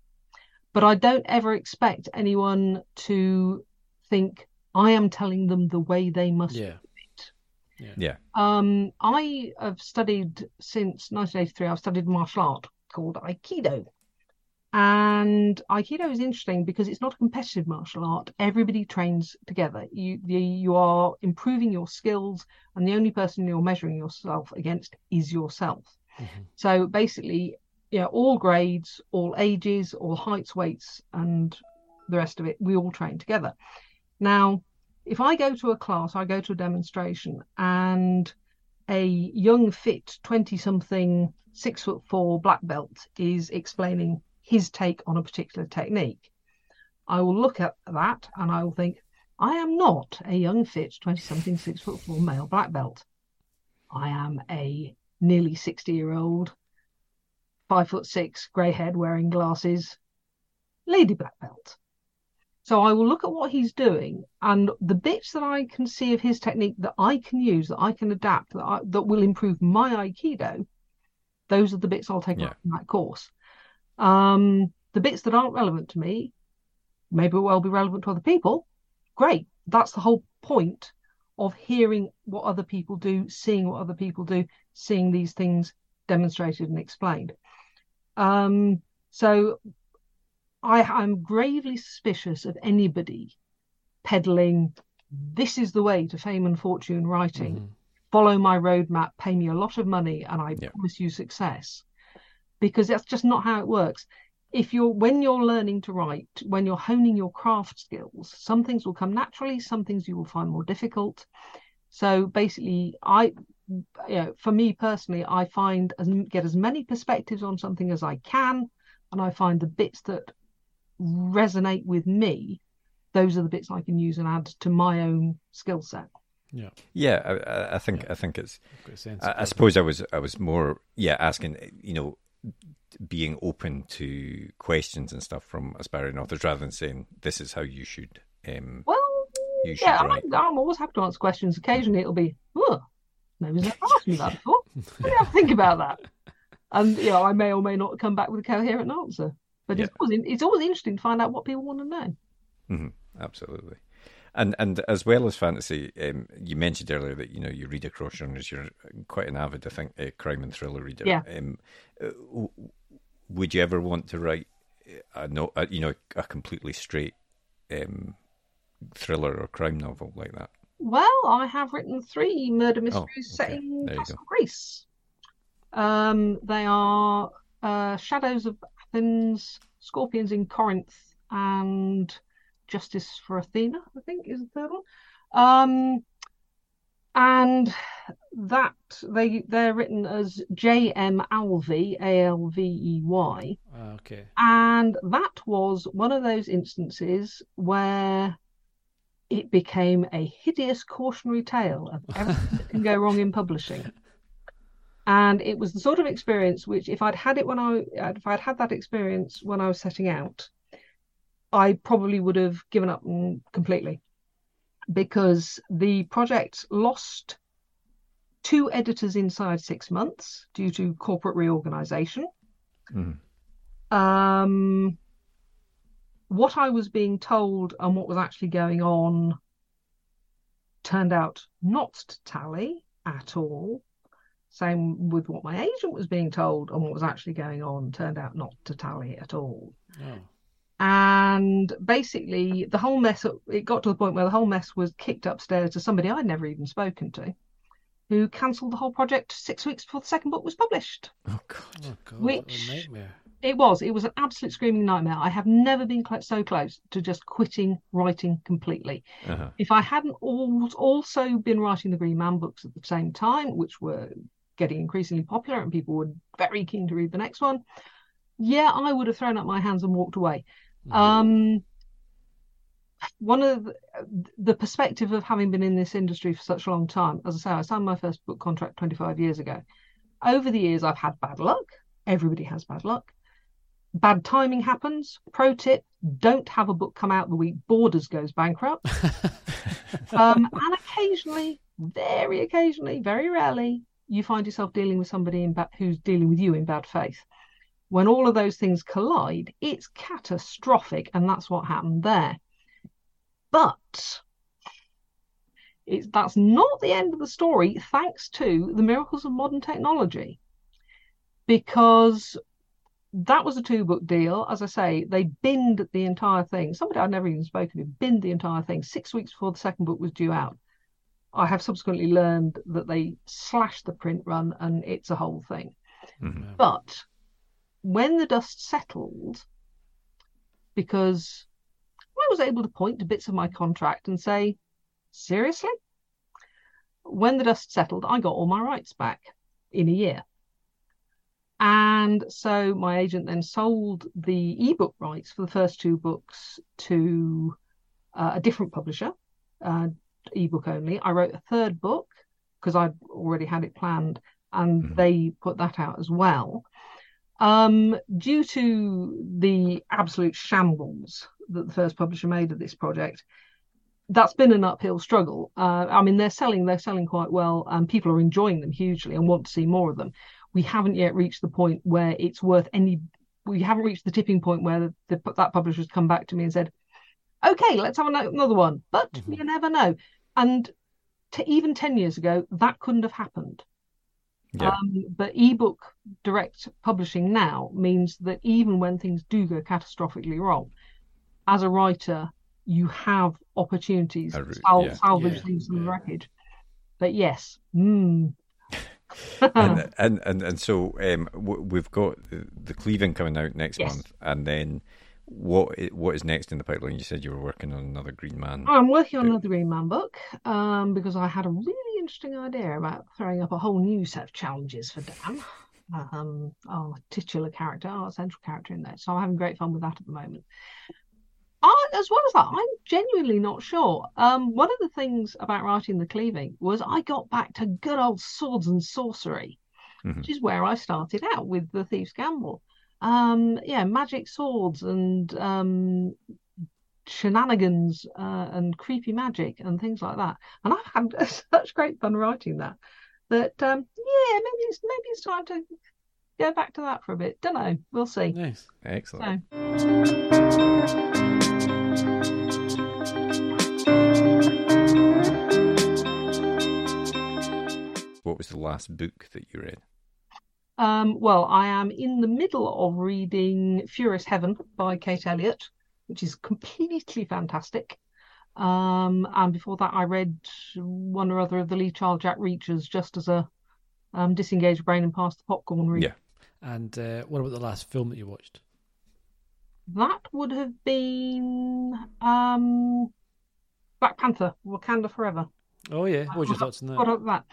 But I don't ever expect anyone to think I am telling them the way they must do it. Yeah. I have studied since 1983. I've studied martial art called Aikido, and Aikido is interesting because it's not a competitive martial art. Everybody trains together. You are improving your skills, and the only person you're measuring yourself against is yourself. Mm-hmm. So basically. Yeah, all grades, all ages, all heights, weights, and the rest of it, we all train together. Now, if I go to a class, I go to a demonstration, and a young, fit, 20-something, 6'4" black belt is explaining his take on a particular technique, I will look at that and I will think, I am not a young, fit, 20-something, 6'4" male black belt. I am a nearly 60-year-old 5'6", grey head, wearing glasses, lady black belt. So I will look at what he's doing and the bits that I can see of his technique that I can use, that I can adapt, that will improve my Aikido. Those are the bits I'll take from that course. The bits that aren't relevant to me, maybe will be relevant to other people. Great. That's the whole point of hearing what other people do, seeing what other people do, seeing these things demonstrated and explained. So I'm gravely suspicious of anybody peddling, this is the way to fame and fortune writing, follow my roadmap, pay me a lot of money, and I promise you success. Because that's just not how it works. When you're learning to write, when you're honing your craft skills, some things will come naturally, some things you will find more difficult. So basically, for me personally, I find and get as many perspectives on something as I can, and I find the bits that resonate with me, those are the bits I can use and add to my own skill set. I think it's. I suppose I was more asking, being open to questions and stuff from aspiring authors rather than saying this is how you should. I'm always happy to answer questions. Occasionally, it'll be, nobody's ever asked me that before. I have to think about that, and I may or may not come back with a coherent answer. But it's always interesting to find out what people want to know. Mm-hmm. Absolutely, and as well as fantasy, you mentioned earlier that you read across genres. You're quite an avid, I think, crime and thriller reader. Yeah. Would you ever want to write a completely straight thriller or crime novel like that? Well, I have written 3 murder mysteries set in classical Greece. They are Shadows of Athens, Scorpions in Corinth, and Justice for Athena, I think, is the third one. And that they're written as J M Alvey, A-L-V-E-Y. Okay. And that was one of those instances where it became a hideous cautionary tale of everything that can go wrong in publishing. And it was the sort of experience which, if I'd had that experience when I was setting out, I probably would have given up completely, because the project lost 2 editors inside 6 months due to corporate reorganisation. Mm. What I was being told and what was actually going on turned out not to tally at all. Same with what my agent was being told and what was actually going on, turned out not to tally at all. Oh. And basically the whole mess, it got to the point where the whole mess was kicked upstairs to somebody I'd never even spoken to, who cancelled the whole project 6 weeks before the second book was published. Oh God, which what a nightmare. It was an absolute screaming nightmare. I have never been so close to just quitting writing completely. Uh-huh. If I hadn't also been writing the Green Man books at the same time, which were getting increasingly popular and people were very keen to read the next one, I would have thrown up my hands and walked away. Mm-hmm. One of the perspective of having been in this industry for such a long time, as I say, I signed my first book contract 25 years ago. Over the years, I've had bad luck. Everybody has bad luck. Bad timing happens. Pro tip, don't have a book come out the week Borders goes bankrupt. And occasionally, very rarely, you find yourself dealing with somebody who's dealing with you in bad faith. When all of those things collide, it's catastrophic. And that's what happened there. But that's not the end of the story, thanks to the miracles of modern technology, because that was a 2-book deal. As I say, they binned the entire thing. Somebody I'd never even spoken to binned the entire thing 6 weeks before the second book was due out. I have subsequently learned that they slashed the print run and it's a whole thing. Mm-hmm. But when the dust settled, because I was able to point to bits of my contract and say, seriously? When the dust settled, I got all my rights back in a year. And so my agent then sold the ebook rights for the first 2 books to a different publisher, ebook only. I wrote a 3rd book because I'd already had it planned, and they put that out as well. Due to the absolute shambles that the first publisher made of this project, that's been an uphill struggle. I mean, they're selling quite well, and people are enjoying them hugely and want to see more of them. We haven't yet reached the point where it's worth any. We haven't reached the tipping point where that publisher's come back to me and said, "Okay, let's have another one." But you never know. And even 10 years ago, that couldn't have happened. Yeah. But ebook direct publishing now means that even when things do go catastrophically wrong, as a writer, you have opportunities to salvage things from the wreckage. But yes. And so we've got The Cleaving coming out next month. And then what is next in the pipeline? You said you were working on another Green Man. I'm working on another Green Man book because I had a really interesting idea about throwing up a whole new set of challenges for Dan, our titular character, our central character in there. So I'm having great fun with that at the moment. As well as that, I'm genuinely not sure. One of the things about writing The Cleaving was I got back to good old swords and sorcery, which is where I started out with the Thief's Gamble. Magic swords and shenanigans and creepy magic and things like that. And I've had such great fun writing that maybe it's time to go back to that for a bit. Don't know. We'll see. Nice. Excellent. What was the last book that you read? I am in the middle of reading Furious Heaven by Kate Elliott, which is completely fantastic. And before that, I read one or other of the Lee Child, Jack Reachers, just as a disengaged brain and pass the popcorn read. Yeah. And what about the last film that you watched? That would have been Black Panther, Wakanda Forever. Oh, yeah. What were your thoughts on that?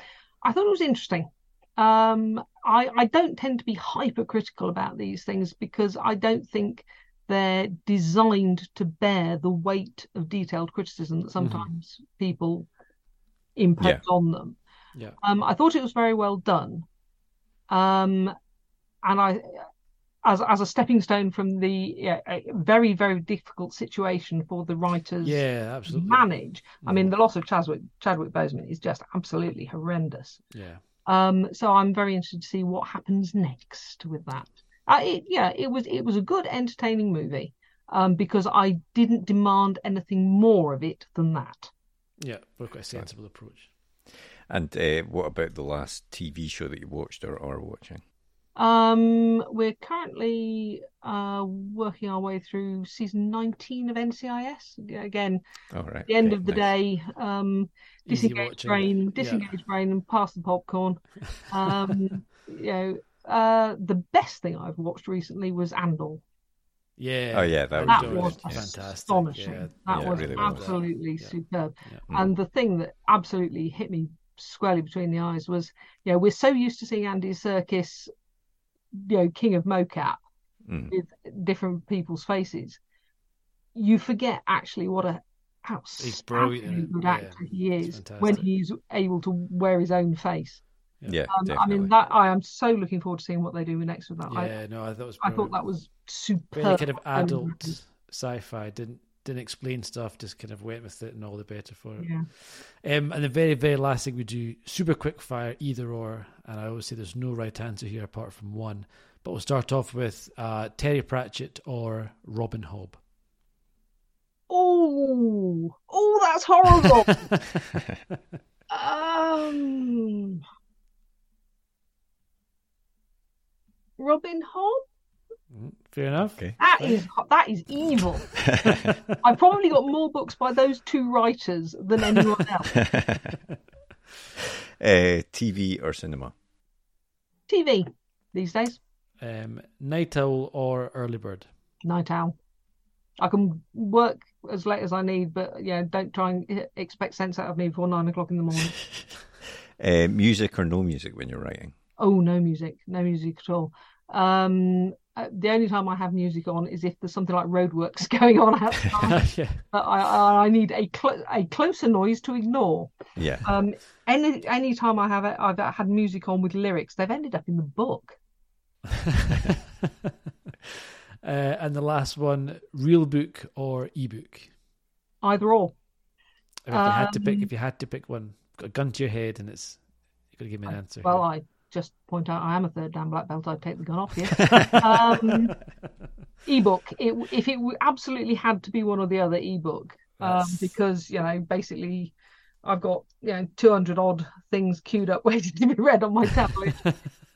I thought it was interesting. I don't tend to be hypercritical about these things because I don't think they're designed to bear the weight of detailed criticism that sometimes people impose on them. Yeah. I thought it was very well done. And I, as a stepping stone from the very, very difficult situation for the writers to manage. I mean, the loss of Chadwick Boseman is just absolutely horrendous. Yeah. So I'm very interested to see what happens next with that. It was a good, entertaining movie because I didn't demand anything more of it than that. Yeah, we've got a sensible approach. And what about the last TV show that you watched or are watching? We're currently working our way through season 19 of NCIS. Again, the end of the day, disengage brain and pass the popcorn. The best thing I've watched recently was Andor. Yeah. Oh, yeah. That was astonishing. Yeah. That was absolutely superb. Yeah. And the thing that absolutely hit me squarely between the eyes was, we're so used to seeing Andy Serkis, king of mocap with different people's faces. You forget actually what a outstanding good actor he is when he's able to wear his own face. I am so looking forward to seeing what they do next with that. I thought that was superb. Really kind of adult sci-fi. Didn't explain stuff. Just kind of went with it, and all the better for it. Yeah. And the very, very last thing we do, super quick fire, either or. And I always say there's no right answer here apart from one. But we'll start off with Terry Pratchett or Robin Hobb. Oh, that's horrible. Robin Hobb? Fair enough. Okay. That is evil. I've probably got more books by those two writers than anyone else. TV or cinema? TV these days. Night owl or early bird? Night owl. I can work as late as I need, but don't try and expect sense out of me before 9 o'clock in the morning. Music or no music when you're writing? Oh, no music at all. The only time I have music on is if there's something like roadworks going on outside. I need a closer noise to ignore. Yeah. Any time I've had music on with lyrics, they've ended up in the book. And the last one, real book or ebook? Either or. If you had to pick one, got a gun to your head, and you've got to give me an answer. Well, I just point out I am a third down black belt. I'd take the gun off you. Ebook. If it absolutely had to be one or the other, ebook, because basically I've got 200 odd things queued up waiting to be read on my tablet,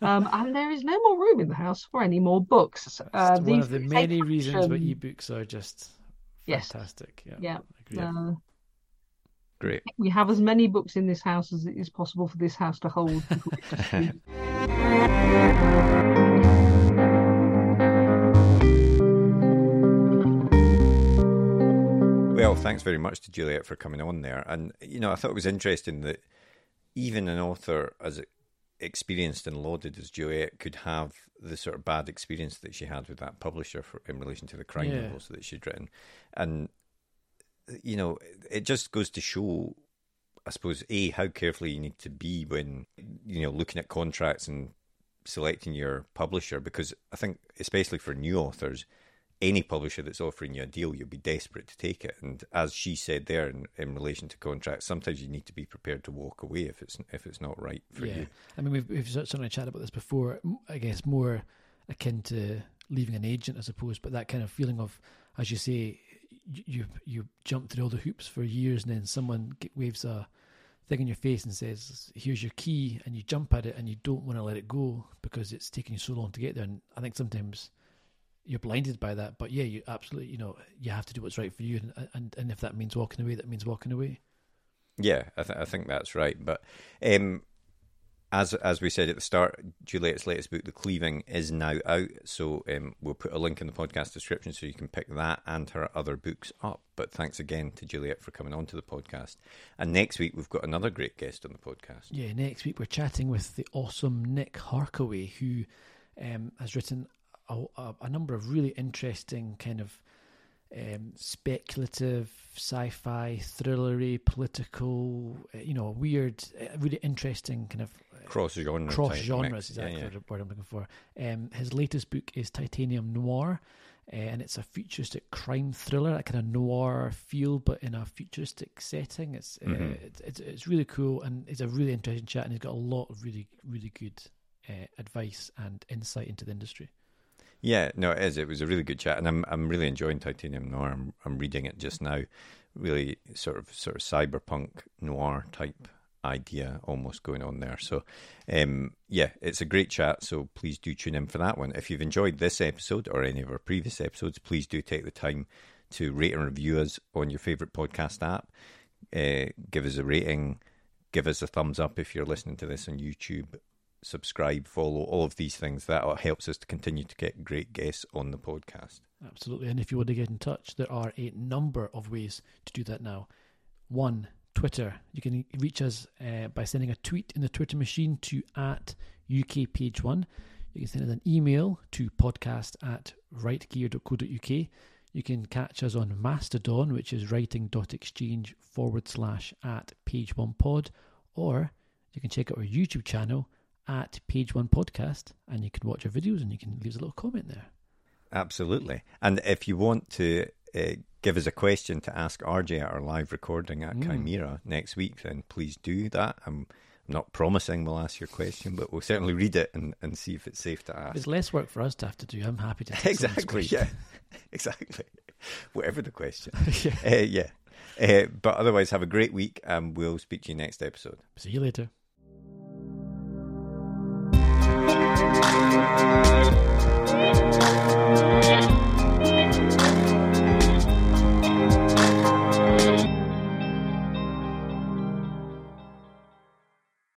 and there is no more room in the house for any more books. One of the many reasons why ebooks are just fantastic. Yeah. Great. We have as many books in this house as it is possible for this house to hold. Well, thanks very much to Juliet for coming on there. And, I thought it was interesting that even an author as experienced and lauded as Juliet could have the sort of bad experience that she had with that publisher in relation to the crime novels that she'd written. And it just goes to show, I suppose, how carefully you need to be when, looking at contracts and selecting your publisher, because I think, especially for new authors, any publisher that's offering you a deal, you'll be desperate to take it. And as she said there in relation to contracts, sometimes you need to be prepared to walk away if it's not right for you. I mean, we've certainly chatted about this before, I guess more akin to leaving an agent, I suppose, but that kind of feeling of, as you say, you jump through all the hoops for years, and then someone waves a thing in your face and says, here's your key, and you jump at it and you don't want to let it go because it's taking you so long to get there. And I think sometimes you're blinded by that, but you absolutely, you have to do what's right for you. And if that means walking away, that means walking away. Yeah, I think that's right. But as we said at the start, Juliet's latest book, The Cleaving, is now out. So we'll put a link in the podcast description so you can pick that and her other books up. But thanks again to Juliet for coming on to the podcast. And next week, we've got another great guest on the podcast. Yeah, next week we're chatting with the awesome Nick Harkaway, who has written a number of really interesting kind of speculative, sci-fi, thrillery, political, weird, really interesting kind of cross genres is exactly the word I'm looking for. His latest book is Titanium Noir, and it's a futuristic crime thriller, that kind of noir feel, but in a futuristic setting. It's really cool, and it's a really interesting chat, and he's got a lot of really, really good advice and insight into the industry. Yeah, no, it is. It was a really good chat, and I'm really enjoying Titanium Noir. I'm reading it just now, really sort of cyberpunk noir type idea almost going on there. So yeah, it's a great chat, so please do tune in for that one. If you've enjoyed this episode or any of our previous episodes, please do take the time to rate and review us on your favorite podcast app. Give us a rating, give us a thumbs up if you're listening to this on YouTube, subscribe, follow, all of these things. That helps us to continue to get great guests on the podcast. Absolutely. And if you want to get in touch, there are a number of ways to do that now. One, Twitter. You can reach us by sending a tweet in the Twitter machine to @UKPageOne. You can send us an email to podcast@rightgear.co.uk. You can catch us on Mastodon, which is writing.exchange/@PageOnePod, or you can check out our YouTube channel @PageOnePodcast, and you can watch our videos and you can leave us a little comment there. Absolutely. And if you want to give us a question to ask RJ at our live recording at Chimera next week, then please do that. I'm not promising we'll ask your question, but we'll certainly read it and see if it's safe to ask. It's less work for us to have to do. I'm happy to take exactly, yeah, exactly. Whatever the question. Yeah. But otherwise, have a great week, and we'll speak to you next episode. See you later.